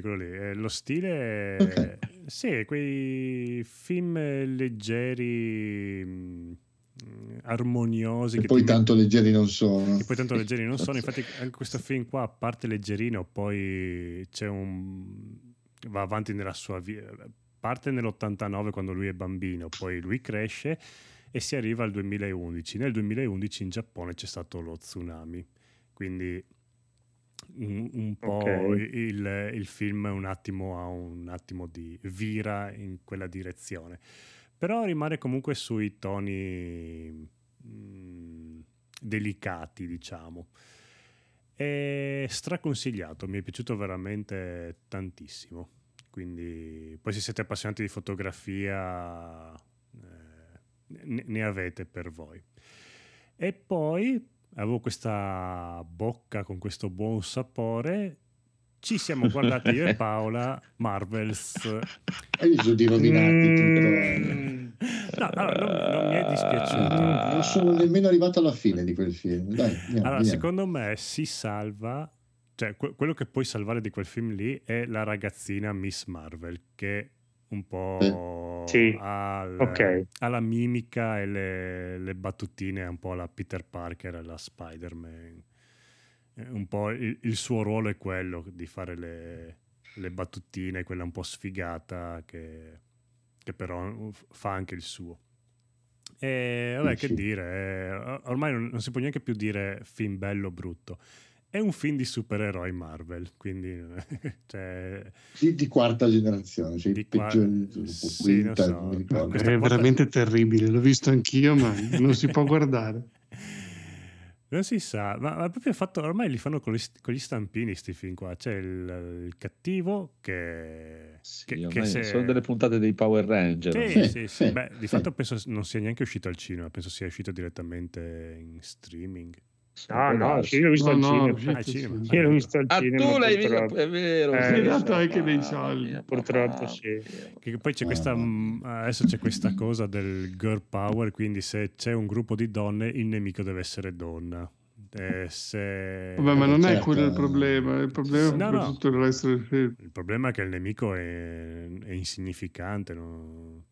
Lo stile... Okay. Sì, quei film leggeri, armoniosi. Che poi tanto leggeri non sono. Infatti anche questo film qua, a parte leggerino, poi va avanti nella sua vita. Parte nell'89 quando lui è bambino, poi lui cresce e si arriva al 2011. Nel 2011 in Giappone c'è stato lo tsunami, quindi un po' il film ha un attimo di vira in quella direzione, però rimane comunque sui toni delicati, diciamo. È straconsigliato, mi è piaciuto veramente tantissimo, quindi poi se siete appassionati di fotografia ne avete per voi. E poi avevo questa bocca con questo buon sapore. Ci siamo guardati io e Paola Marvels. Hai visto di rovinarti tutto? No, allora, non mi è dispiaciuto. Non sono nemmeno arrivato alla fine di quel film. Dai, andiamo, allora, secondo me si salva, cioè quello che puoi salvare di quel film lì è la ragazzina Miss Marvel, che un po' sì. Okay. Ha la mimica e le battutine un po' alla Peter Parker, alla Spider-Man. Un po' il suo ruolo è quello di fare le battutine, quella un po' sfigata che però fa anche il suo. E vabbè, che dire, ormai non si può neanche più dire film bello o brutto. È un film di supereroi Marvel, quindi cioè, di quarta generazione, cioè di sì, non so, è veramente terribile, l'ho visto anch'io, ma non si può guardare. Non si sa, ma proprio fatto, ormai li fanno con gli stampini sti film qua, c'è il cattivo che, sì, che se... sono delle puntate dei Power Ranger, sì. Beh, di fatto penso non sia neanche uscito al cinema, penso sia uscito direttamente in streaming. No, io l'ho visto al cinema. Io l'ho visto al cinema. Tu l'hai visto, è vero. Hai dato anche dei soldi. Purtroppo sì. Che poi c'è questa adesso c'è questa cosa del girl power, quindi se c'è un gruppo di donne il nemico deve essere donna. Vabbè, ma non è quello il problema. Il problema è tutto il resto del film. Il problema è che il nemico è insignificante, no?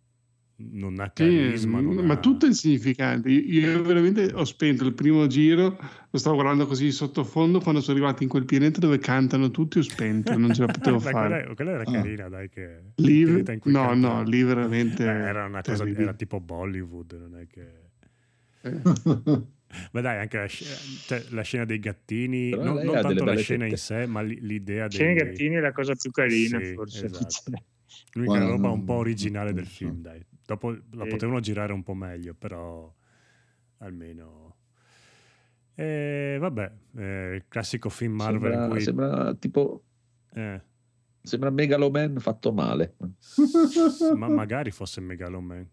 Non ha carisma, ma tutto è insignificante. Io veramente ho spento il primo giro, lo stavo guardando così sottofondo, quando sono arrivati in quel pianeta dove cantano tutti, ho spento, non ce la potevo fare. Quella era carina, dai, che lì veramente era una cosa, era tipo Bollywood, non è che ma dai, anche la scena dei gattini, non tanto la scena in sé, ma l'idea dei gattini è la cosa più carina, sì, forse, esatto. L'unica roba un po' originale del film, dai. Dopo la potevano girare un po' meglio, però almeno... vabbè, il classico film Marvel in cui... Sembra tipo... Sembra Megaloman fatto male. Ma magari fosse Megaloman.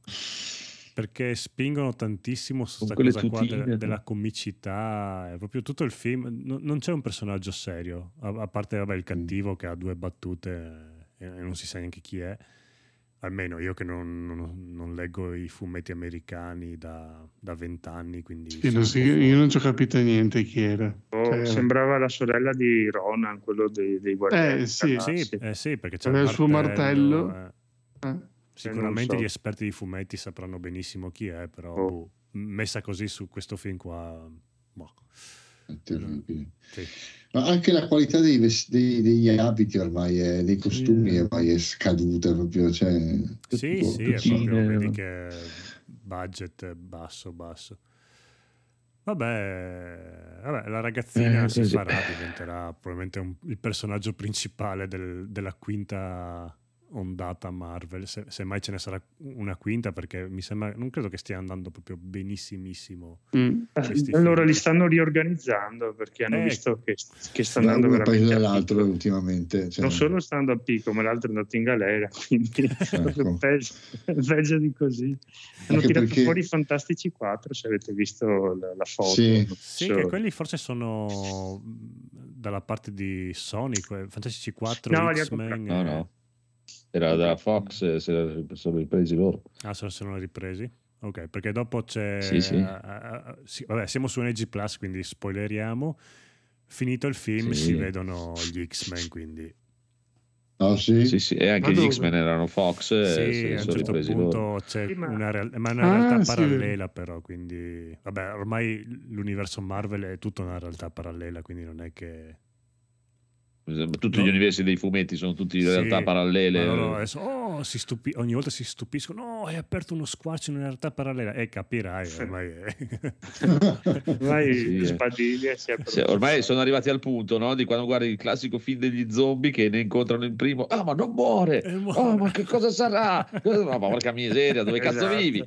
Perché spingono tantissimo su questa cosa qua della comicità. È proprio tutto il film. Non c'è un personaggio serio. A parte, vabbè, il cattivo che ha due battute... e non si sa neanche chi è, almeno io che non leggo i fumetti americani da 20 anni, quindi io non ci ho capito niente chi era. Sembrava la sorella di Ronan, quello dei guardiani. Sì, perché c'era il suo martello. Sicuramente gli esperti di fumetti sapranno benissimo chi è, però messa così su questo film qua, boh. Terribile. Sì. Ma anche la qualità degli abiti ormai dei costumi ormai è scaduta proprio, cioè, proprio, vedi che budget basso. Vabbè, la ragazzina si farà, diventerà probabilmente il personaggio principale della quinta ondata Marvel, se mai ce ne sarà una quinta, perché mi sembra, non credo che stia andando proprio benissimissimo. Allora li stanno riorganizzando, perché hanno visto che sta andando veramente dall'altro ultimamente, cioè, non solo sta andando a picco, ma l'altro è andato in galera, quindi peggio di così. Hanno tirato fuori i Fantastici 4, se avete visto la foto. Sì, che quelli forse sono dalla parte di Sony, Fantastici 4, no, X-Men. No. Era da Fox, se sono ripresi loro. Se non ripresi? Ok, perché dopo c'è... Vabbè, siamo su NG Plus, quindi spoileriamo. Finito il film, si vedono gli X-Men, quindi... E anche gli X-Men erano Fox, a un certo punto loro. C'è una realtà parallela, però, quindi... Vabbè, ormai l'universo Marvel è tutta una realtà parallela, quindi non è che... tutti gli universi dei fumetti sono tutti in realtà parallele. Allora, adesso, ogni volta si stupiscono, hai aperto uno squarcio in una realtà parallela, e capirai ormai ormai sono arrivati al punto, no? Di quando guardi il classico film degli zombie che ne incontrano il primo, ma non muore, ma che cosa sarà? Ma porca miseria, dove cazzo vivi?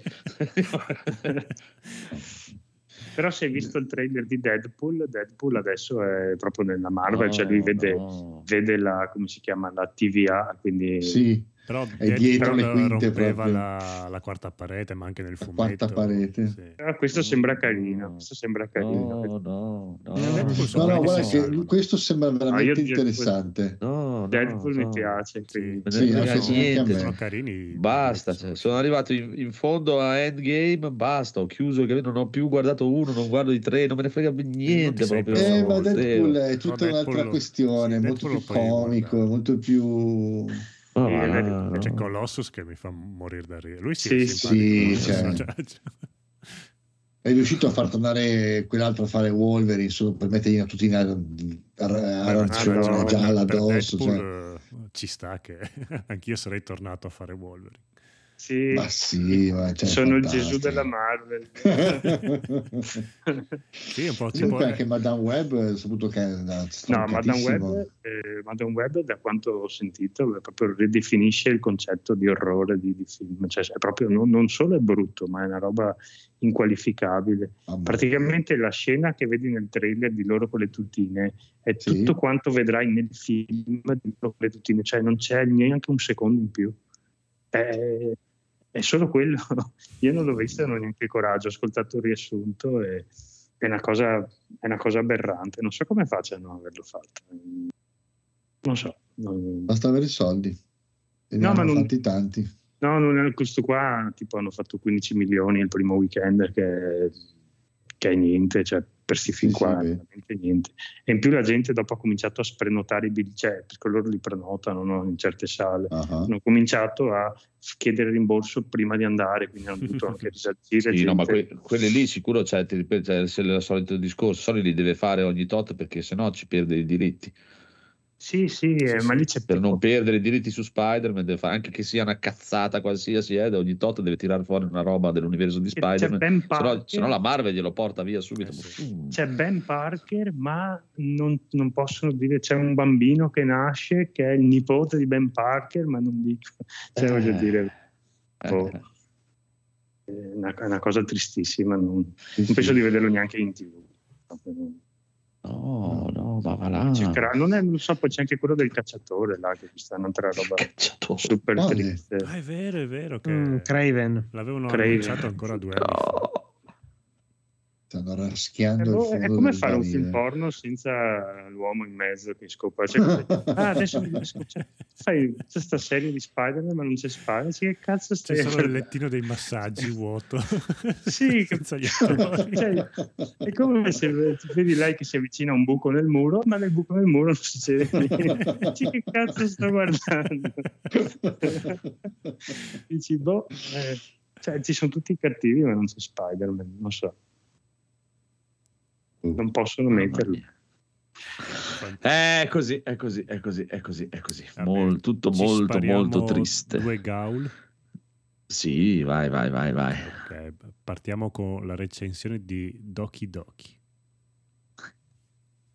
Però se hai visto il trailer di Deadpool adesso è proprio nella Marvel, cioè lui vede la, come si chiama, la TVA, quindi Però è dietro le quinte rompeva la quarta parete, ma anche nel fumetto. Quarta parete. Sì. Ah, questo sembra carino. Questo sembra carino. No, guarda che questo sembra veramente interessante. No, Deadpool mi piace. Sì, niente. Sono carini. Basta, sono arrivato in fondo a Endgame, basta, ho chiuso, non ho più guardato uno, non guardo i tre, non me ne frega niente proprio. Ma Deadpool è tutta un'altra questione, molto più comico, molto più... C'è Colossus che mi fa morire da ridere. Lui è riuscito a far tornare quell'altro a fare Wolverine solo per mettergli una tutina arancione gialla addosso. Ci sta che anch'io sarei tornato a fare Wolverine. Sì, ma sì, sono fantastico. Il Gesù della Marvel. Sì, un po' tipo anche Madame Web, Madame Web, da quanto ho sentito, proprio ridefinisce il concetto di orrore di film, cioè è proprio non solo è brutto, ma è una roba inqualificabile. Praticamente la scena che vedi nel trailer di loro con le tutine è tutto quanto vedrai nel film di loro con le tutine, cioè non c'è neanche un secondo in più. È solo quello. Io non l'ho visto, non ho neanche il coraggio, ho ascoltato il riassunto e è una cosa aberrante, non so come facciano a averlo fatto, non so, basta avere i soldi e questo qua tipo hanno fatto 15 milioni il primo weekend che è niente, cioè per sti film qua veramente niente, e in più la gente dopo ha cominciato a sprenotare i biglietti, perché loro li prenotano in certe sale, hanno cominciato a chiedere rimborso prima di andare, quindi hanno dovuto anche risarcire. Sì, no, ma quelle lì sicuro, cioè, ti ripeto, è il solito discorso, solo li deve fare ogni tot perché sennò ci perde i diritti. Ma lì c'è per non perdere i diritti su Spider-Man deve fare, anche che sia una cazzata qualsiasi, ogni tot deve tirare fuori una roba dell'universo di Spider-Man, se no la Marvel glielo porta via subito. C'è Ben Parker, ma non possono dire, c'è un bambino che nasce che è il nipote di Ben Parker, ma non dico, voglio dire, una cosa tristissima, non penso di vederlo neanche in TV. No, ma va là. Poi c'è anche quello del cacciatore là, che ci stanno tra roba super triste. Ah, è vero che Craven l'avevano annunciato ancora 2 anni fa. Stanno raschiando. È come fare un film porno senza l'uomo in mezzo che scopa. Adesso sai, c'è sta serie di Spider-Man, ma non c'è Spider-Man. Che cazzo stai? C'è solo il lettino dei massaggi vuoto. Sì, è come se vedi lei che si avvicina a un buco nel muro, ma nel buco nel muro non succede niente. Che cazzo sta guardando? Dici, ci sono tutti i cattivi, ma non c'è Spider-Man, non so. Non possono metterli. È così. Molto triste. 2 Gaul. Sì, vai. Okay, partiamo con la recensione di Doki Doki.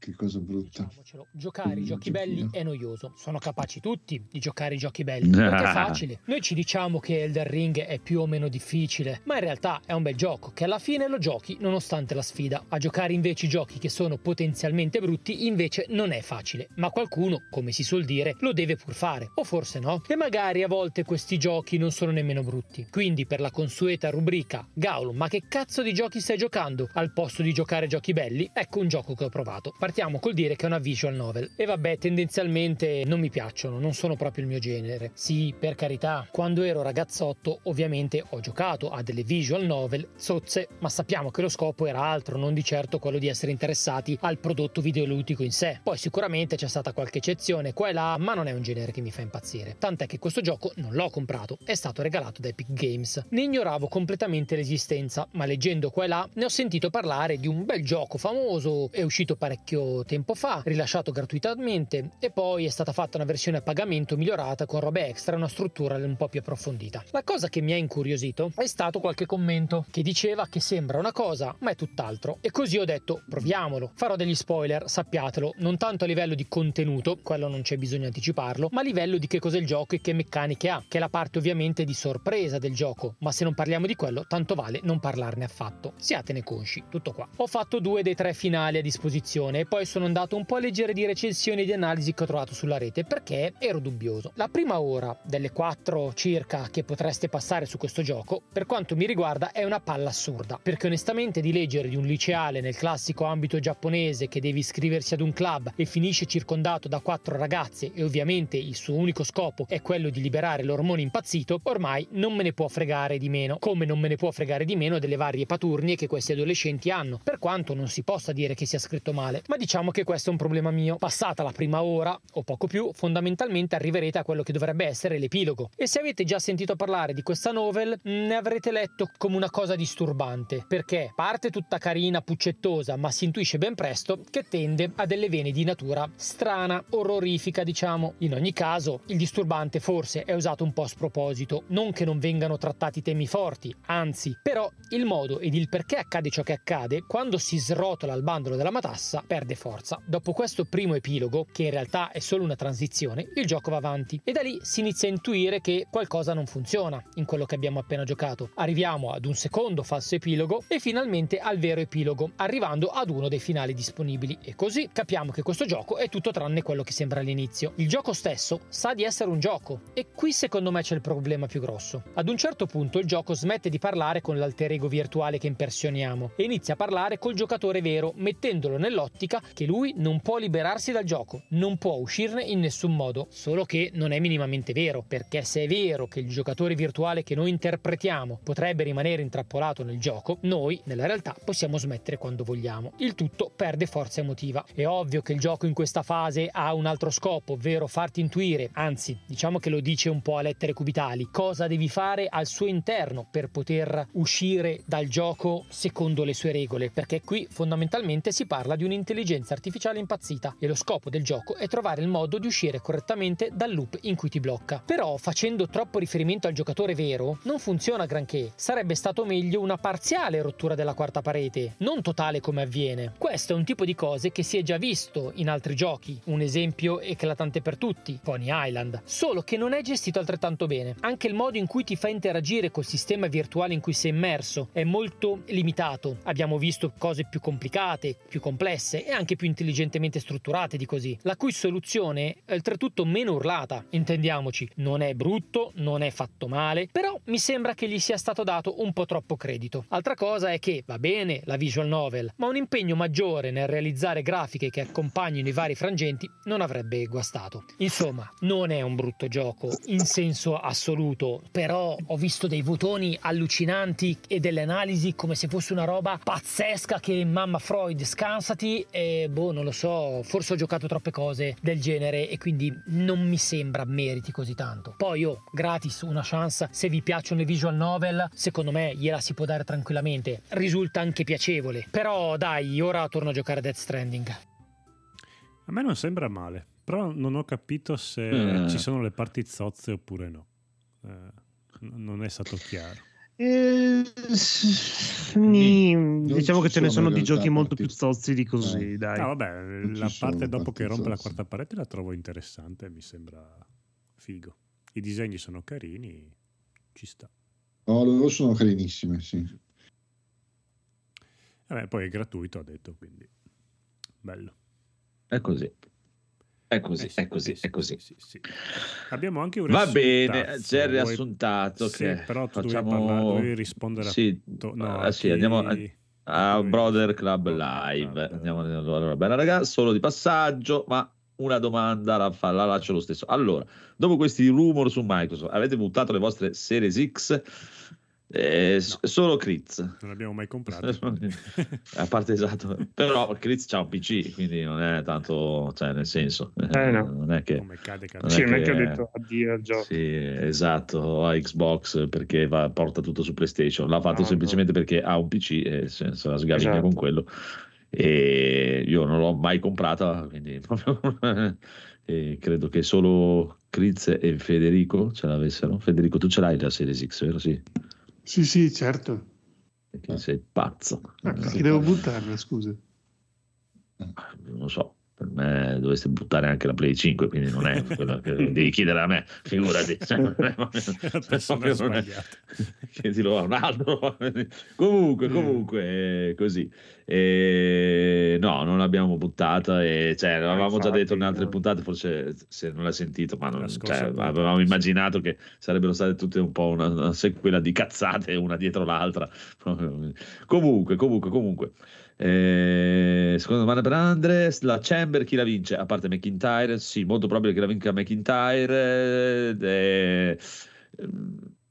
Che cosa brutta. Giocare i giochi belli è noioso. Sono capaci tutti di giocare i giochi belli. Perché è facile. Noi ci diciamo che Elden Ring è più o meno difficile, ma in realtà è un bel gioco che alla fine lo giochi nonostante la sfida. A giocare invece i giochi che sono potenzialmente brutti invece non è facile, ma qualcuno, come si suol dire, lo deve pur fare, o forse no. E magari a volte questi giochi non sono nemmeno brutti. Quindi per la consueta rubrica Gaul, ma che cazzo di giochi stai giocando? Al posto di giocare giochi belli, ecco un gioco che ho provato. Partiamo col dire che è una visual novel e tendenzialmente non mi piacciono, non sono proprio il mio genere. Sì, per carità, quando ero ragazzotto ovviamente ho giocato a delle visual novel sozze, ma sappiamo che lo scopo era altro, non di certo quello di essere interessati al prodotto videoludico in sé. Poi sicuramente c'è stata qualche eccezione qua e là, ma non è un genere che mi fa impazzire, tant'è che questo gioco non l'ho comprato, è stato regalato da Epic Games. Ne ignoravo completamente l'esistenza, ma leggendo qua e là ne ho sentito parlare di un bel gioco famoso, è uscito parecchio tempo fa, rilasciato gratuitamente, e poi è stata fatta una versione a pagamento migliorata con robe extra, una struttura un po' più approfondita. La cosa che mi ha incuriosito è stato qualche commento che diceva che sembra una cosa ma è tutt'altro, e così ho detto proviamolo. Farò degli spoiler, sappiatelo, non tanto a livello di contenuto, quello non c'è bisogno di anticiparlo, ma a livello di che cos'è il gioco e che meccaniche ha, che è la parte ovviamente di sorpresa del gioco, ma se non parliamo di quello tanto vale non parlarne affatto, siatene consci. Tutto qua. Ho fatto 2 dei 3 finali a disposizione e poi sono andato un po' a leggere di recensioni e di analisi che ho trovato sulla rete, perché ero dubbioso. La prima ora, delle 4 circa che potreste passare su questo gioco, per quanto mi riguarda è una palla assurda, perché onestamente di leggere di un liceale nel classico ambito giapponese che devi iscriversi ad un club e finisce circondato da 4 ragazze e ovviamente il suo unico scopo è quello di liberare l'ormone impazzito, ormai non me ne può fregare di meno, come non me ne può fregare di meno delle varie paturnie che questi adolescenti hanno, per quanto non si possa dire che sia scritto male, ma diciamo che questo è un problema mio. Passata la prima ora, o poco più, fondamentalmente arriverete a quello che dovrebbe essere l'epilogo, e se avete già sentito parlare di questa novel, ne avrete letto come una cosa disturbante, perché parte tutta carina, puccettosa, ma si intuisce ben presto che tende a delle vene di natura strana, orrorifica diciamo. In ogni caso, il disturbante forse è usato un po' a sproposito, non che non vengano trattati temi forti, anzi, però il modo ed il perché accade ciò che accade, quando si srotola il bandolo della matassa, perde forza. Dopo questo primo epilogo, che in realtà è solo una transizione, il gioco va avanti e da lì si inizia a intuire che qualcosa non funziona in quello che abbiamo appena giocato. Arriviamo ad un secondo falso epilogo e finalmente al vero epilogo, arrivando ad uno dei finali disponibili, e così capiamo che questo gioco è tutto tranne quello che sembra all'inizio. Il gioco stesso sa di essere un gioco e qui secondo me c'è il problema più grosso. Ad un certo punto il gioco smette di parlare con l'alter ego virtuale che impersoniamo e inizia a parlare col giocatore vero, mettendolo nell'ottica che lui non può liberarsi dal gioco, non può uscirne in nessun modo, solo che non è minimamente vero, perché se è vero che il giocatore virtuale che noi interpretiamo potrebbe rimanere intrappolato nel gioco, noi nella realtà possiamo smettere quando vogliamo. Il tutto perde forza emotiva. È ovvio che il gioco in questa fase ha un altro scopo, ovvero farti intuire, anzi diciamo che lo dice un po' a lettere cubitali, cosa devi fare al suo interno per poter uscire dal gioco secondo le sue regole, perché qui fondamentalmente si parla di un'intelligenza artificiale impazzita e lo scopo del gioco è trovare il modo di uscire correttamente dal loop in cui ti blocca. Però facendo troppo riferimento al giocatore vero non funziona granché, sarebbe stato meglio una parziale rottura della quarta parete, non totale come avviene. Questo è un tipo di cose che si è già visto in altri giochi, un esempio eclatante per tutti, Pony Island, solo che non è gestito altrettanto bene. Anche il modo in cui ti fa interagire col sistema virtuale in cui sei immerso è molto limitato, abbiamo visto cose più complicate, più complesse e anche più intelligentemente strutturate di così, la cui soluzione è oltretutto meno urlata, intendiamoci, non è brutto, non è fatto male, però mi sembra che gli sia stato dato un po' troppo credito. Altra cosa è che va bene la visual novel, ma un impegno maggiore nel realizzare grafiche che accompagnino i vari frangenti non avrebbe guastato. Insomma, non è un brutto gioco in senso assoluto, però ho visto dei votoni allucinanti e delle analisi come se fosse una roba pazzesca che mamma Freud scansati, e boh, non lo so, forse ho giocato troppe cose del genere e quindi non mi sembra meriti così tanto. Poi gratis, una chance, se vi piacciono le visual novel secondo me gliela si può dare tranquillamente, risulta anche piacevole. Però dai, ora torno a giocare Death Stranding. A me non sembra male, però non ho capito se ci sono le parti zozze oppure no, non è stato chiaro. Diciamo che ce ne sono di giochi molto più zozzi di così, dai. No, vabbè, la parte dopo che rompe la quarta parete la trovo interessante, mi sembra figo, i disegni sono carini, ci sta. No, loro sono carinissime, sì. Vabbè, poi è gratuito, ha detto, quindi bello. È così. È così. Sì. Abbiamo anche un riassunto. Va bene, c'è il riassuntato. Sì, però tu devi rispondere a tutto. Andiamo a Brother Club Live. Allora, bella ragazzi, solo di passaggio, ma una domanda la lascio lo stesso. Allora, dopo questi rumor su Microsoft, avete buttato le vostre Series X? No. Solo Critz non l'abbiamo mai comprato a parte, esatto, però Critz c'ha un PC, quindi non è tanto, cioè nel senso no. Non è che non è che ho detto addio al gioco, sì, esatto, a Xbox, perché porta tutto su PlayStation, l'ha fatto semplicemente perché ha un PC e se la sgaviglia con quello, e io non l'ho mai comprata, quindi e credo che solo Critz e Federico ce l'avessero. Federico, tu ce l'hai la Series X, vero? Sì, certo. Perché sei pazzo. Perché devo buttarla, scusa? Non so. per me dovreste buttare anche la Play 5, quindi non è quella che devi chiedere a me, figurati, cioè, non è un altro. comunque così, no, non l'abbiamo buttata, e cioè l'avevamo già detto in altre puntate, forse se non l'hai sentito, ma non, cioè, avevamo immaginato che sarebbero state tutte un po' una sequela di cazzate una dietro l'altra. Comunque seconda domanda per Andres, la Chamber chi la vince? A parte McIntyre, sì, molto probabile che la vinca McIntyre,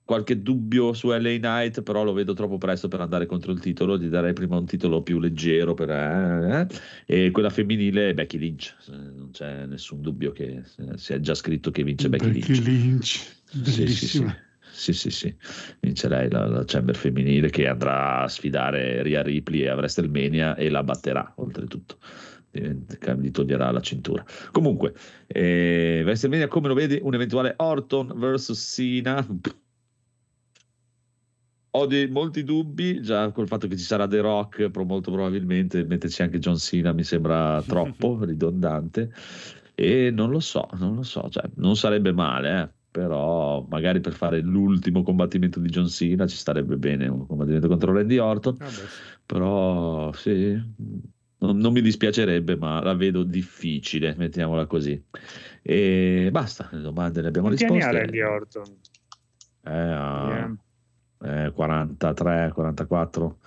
qualche dubbio su LA Knight, però lo vedo troppo presto per andare contro il titolo, gli darei prima un titolo più leggero per, e quella femminile Becky Lynch, non c'è nessun dubbio che si è già scritto che vince Becky Lynch. Bellissima. Sì, vincerei la Chamber femminile, che andrà a sfidare Rhea Ripley a WrestleMania e la batterà, oltretutto gli toglierà la cintura. Comunque WrestleMania come lo vedi? Un eventuale Orton vs Cena? Ho molti dubbi, già col fatto che ci sarà The Rock, molto probabilmente metterci anche John Cena mi sembra troppo ridondante, e non lo so, cioè, non sarebbe male, però magari per fare l'ultimo combattimento di John Cena ci starebbe bene un combattimento contro Randy Orton. Però sì, non mi dispiacerebbe, ma la vedo difficile, mettiamola così. E basta, le domande le abbiamo risposte. Quanti anni ha Randy Orton? 43, 44.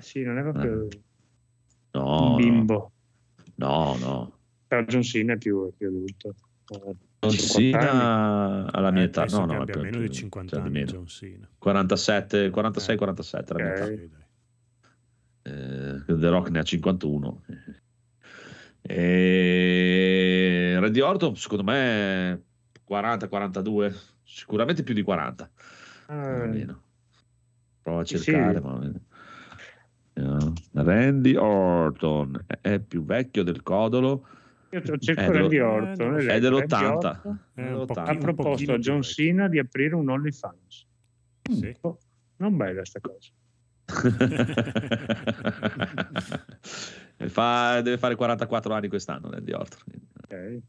Sì, non è proprio no, un bimbo. No. Per John Cena è più adulto. John Cena alla mia età, no, abbia meno di 50 anni, John Cena 47, 46, 47 alla mia età. The Rock ne ha 51. E Randy Orton secondo me 40, 42, sicuramente più di 40. Prova a cercare, sì. Randy Orton è più vecchio del codolo. Io cerco Randy Orton, è dell'80. A proposito, a John Cena di aprire un OnlyFans. Sì. Non bella sta cosa. Deve fare 44 anni quest'anno Randy Orton. Okay.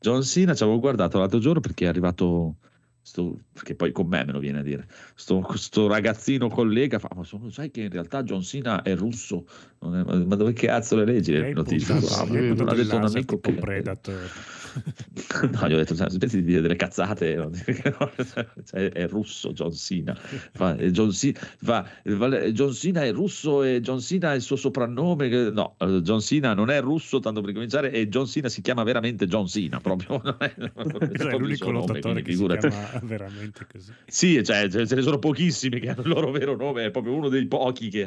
John Cena ci avevo guardato l'altro giorno, perché è arrivato che poi con me lo viene a dire sto ragazzino collega, fa, ma sai che in realtà John Cena è russo, non è, ma dove cazzo le leggi le notizie? Non ha detto un amico che Predator. No, gli ho detto, smetti di dire delle cazzate, cioè, è russo John Cena. John Cena è russo, e John Cena è il suo soprannome. No, John Cena non è russo, tanto per cominciare, e John Cena si chiama veramente John Cena, proprio è l'unico lottatore che figurati. Si chiama veramente così. Sì, cioè, ce ne sono pochissimi che hanno il loro vero nome, è proprio uno dei pochi che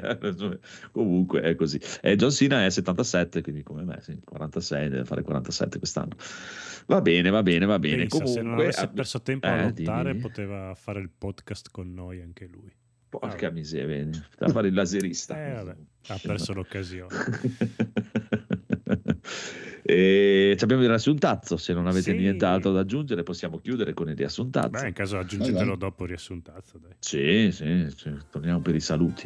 comunque è così. E John Cena è 77, quindi come me, sì, 46, deve fare 47 quest'anno. Va bene. Pensa, comunque, se non avesse perso tempo a lottare, poteva fare il podcast con noi anche lui. Porca miseria, poteva fare il laserista. Ha perso l'occasione. Ci abbiamo il riassuntazzo. Se non avete nient'altro da aggiungere, possiamo chiudere con il riassuntazzo. Beh, in caso aggiungetelo dopo il riassuntazzo, dai. Sì, torniamo per i saluti.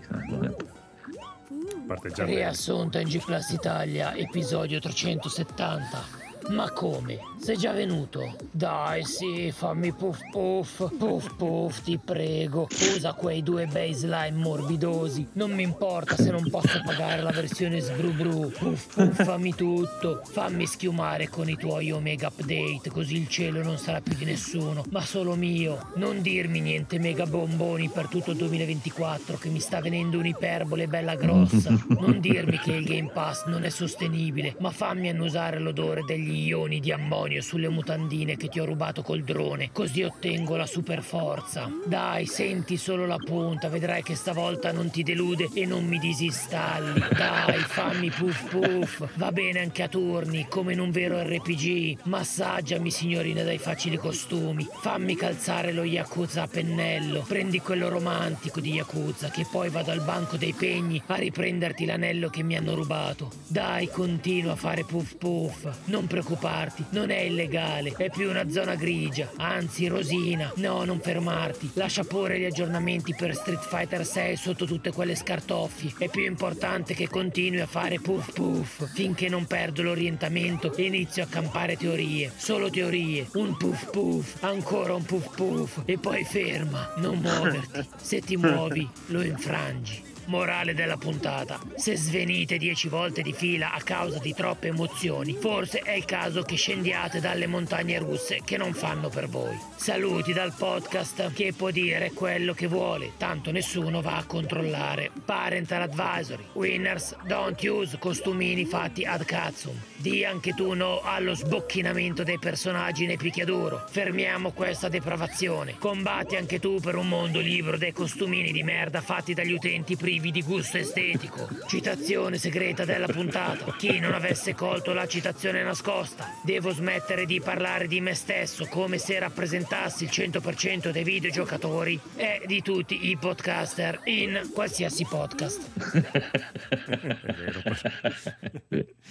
Riassunto in G Plus Italia, episodio 370. Ma come? Sei già venuto? Dai, sì, fammi puff puff, puff puff, ti prego. Usa quei 2 bei slime morbidosi. Non mi importa se non posso pagare la versione sbrubru. Puff puff, fammi tutto. Fammi schiumare con i tuoi Omega Update, così il cielo non sarà più di nessuno, ma solo mio. Non dirmi niente mega bomboni per tutto il 2024, che mi sta venendo un'iperbole bella grossa. Non dirmi che il Game Pass non è sostenibile, ma fammi annusare l'odore degli ioni di ammonio sulle mutandine che ti ho rubato col drone, così ottengo la super forza. Dai, senti solo la punta, vedrai che stavolta non ti delude e non mi disinstalli. Dai, fammi puff puff, va bene anche a turni, come in un vero RPG. Massaggiami, signorina dai facili costumi, fammi calzare lo Yakuza a pennello, prendi quello romantico di Yakuza, che poi vado al banco dei pegni a riprenderti l'anello che mi hanno rubato. Dai, continua a fare puff puff, non preoccuparti, non è illegale, è più una zona grigia, anzi rosina. No, non fermarti, lascia pure gli aggiornamenti per Street Fighter 6 sotto tutte quelle scartoffie. È più importante che continui a fare puff puff, finché non perdo l'orientamento e inizio a campare teorie, solo teorie, un puff puff, ancora un puff puff e poi ferma, non muoverti, se ti muovi lo infrangi. Morale della puntata: se svenite 10 volte di fila a causa di troppe emozioni, forse è il caso che scendiate dalle montagne russe che non fanno per voi. Saluti dal podcast che può dire quello che vuole, tanto nessuno va a controllare. Parental advisory, winners don't use costumini fatti ad cazzum. Di anche tu no allo sbocchinamento dei personaggi nei picchiaduro. Fermiamo questa depravazione. Combatti anche tu per un mondo libero dei costumini di merda fatti dagli utenti prima di gusto estetico. Citazione segreta della puntata: chi non avesse colto la citazione nascosta. Devo smettere di parlare di me stesso come se rappresentassi il 100% dei videogiocatori e di tutti i podcaster in qualsiasi podcast.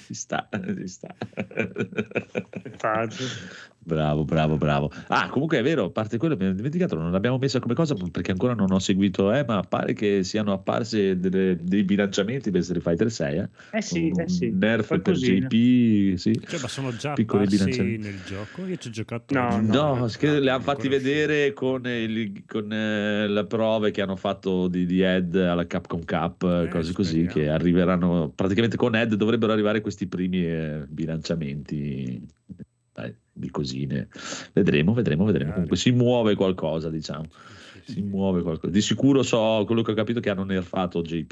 Ci sta. Bravo. Ah, comunque è vero, a parte quello mi ho dimenticato, non l'abbiamo messa come cosa perché ancora non ho seguito, ma pare che siano apparsi dei bilanciamenti per Street Fighter 6, sì. Nerf qualcosina per JP, sì. Cioè, ma sono già piccoli bilanciamenti nel gioco? Io ci ho giocato. No, le hanno fatti vedere con le prove che hanno fatto di Ed alla Capcom Cup, cose così, che arriveranno praticamente con Ed dovrebbero arrivare questi primi bilanciamenti. Dai, di cosine, vedremo. Comunque si muove qualcosa, diciamo. Si muove qualcosa. Di sicuro so quello che ho capito, che hanno nerfato JP.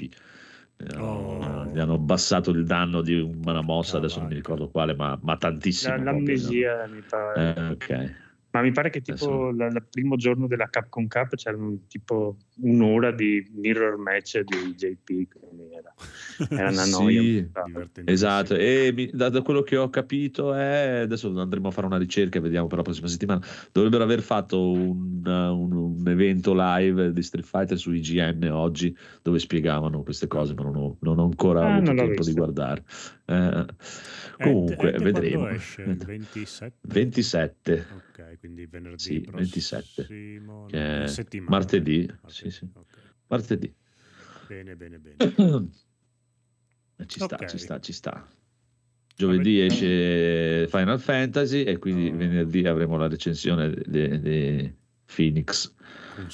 Gli hanno abbassato il danno di una mossa, adesso non mi ricordo quale, ma tantissimo. L'amnesia, mi pare. Ok. Ma mi pare che tipo il primo giorno della Capcom Cup c'erano tipo un'ora di mirror match di JP, era una noia. Esatto, e da quello che ho capito adesso andremo a fare una ricerca, vediamo per la prossima settimana, dovrebbero aver fatto un evento live di Street Fighter su IGN oggi dove spiegavano queste cose, ma non ho ancora avuto tempo di guardare. Comunque vedremo. Esce? 27. Ok, quindi venerdì, sì, prossimo, 27. Martedì. Sì. Okay. Martedì. Bene. Ci sta. Giovedì esce Final Fantasy e quindi venerdì avremo la recensione di Phoenix.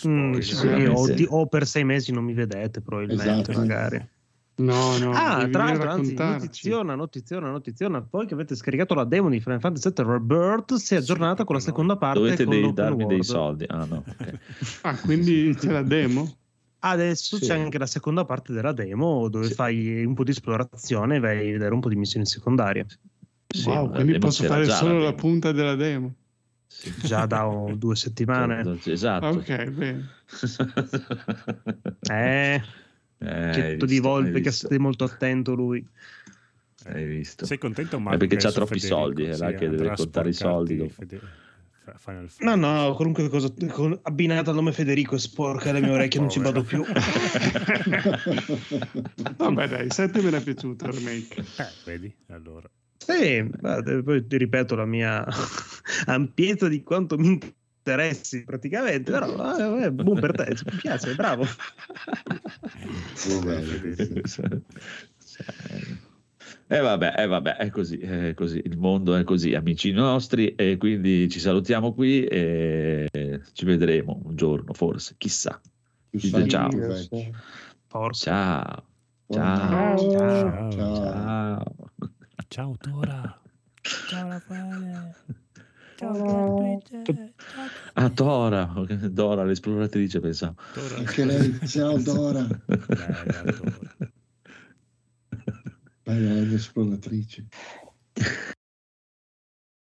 Per 6 mesi non mi vedete probabilmente, magari. No. Tra l'altro, anzi, notiziona. Poi che avete scaricato la demo di Final Fantasy VII Rebirth, si è aggiornata con la seconda parte. Dovete darmi dei soldi. Ah, no. Okay. Quindi c'è la demo? Adesso c'è anche la seconda parte della demo dove fai un po' di esplorazione e vai a vedere un po' di missioni secondarie. Sì, wow, quindi posso fare solo la punta della demo? Sì. Già da 2 settimane. Esatto. Ok, bene. Cetto di volpe che stai molto attento lui. Hai visto? Sei contento? Ma perché c'ha troppi soldi, là che deve contare i soldi. No, qualunque cosa abbinata al nome Federico è sporca le mie orecchie, non ci vado più. Vabbè, dai, 7 me l'è piaciuto il remake. Vedi? Allora. Poi ti ripeto la mia ampiezza di quanto mi interessi praticamente, però boom per te, mi piace, bravo. Vabbè, è così, il mondo è così, amici nostri, e quindi ci salutiamo qui e ci vedremo un giorno, forse, chissà. Ciao Tora. Ciao Raffaele. Ciao Dora l'esploratrice, pensavo. Dora. Anche lei, ciao Dora. Dai, l'esploratrice.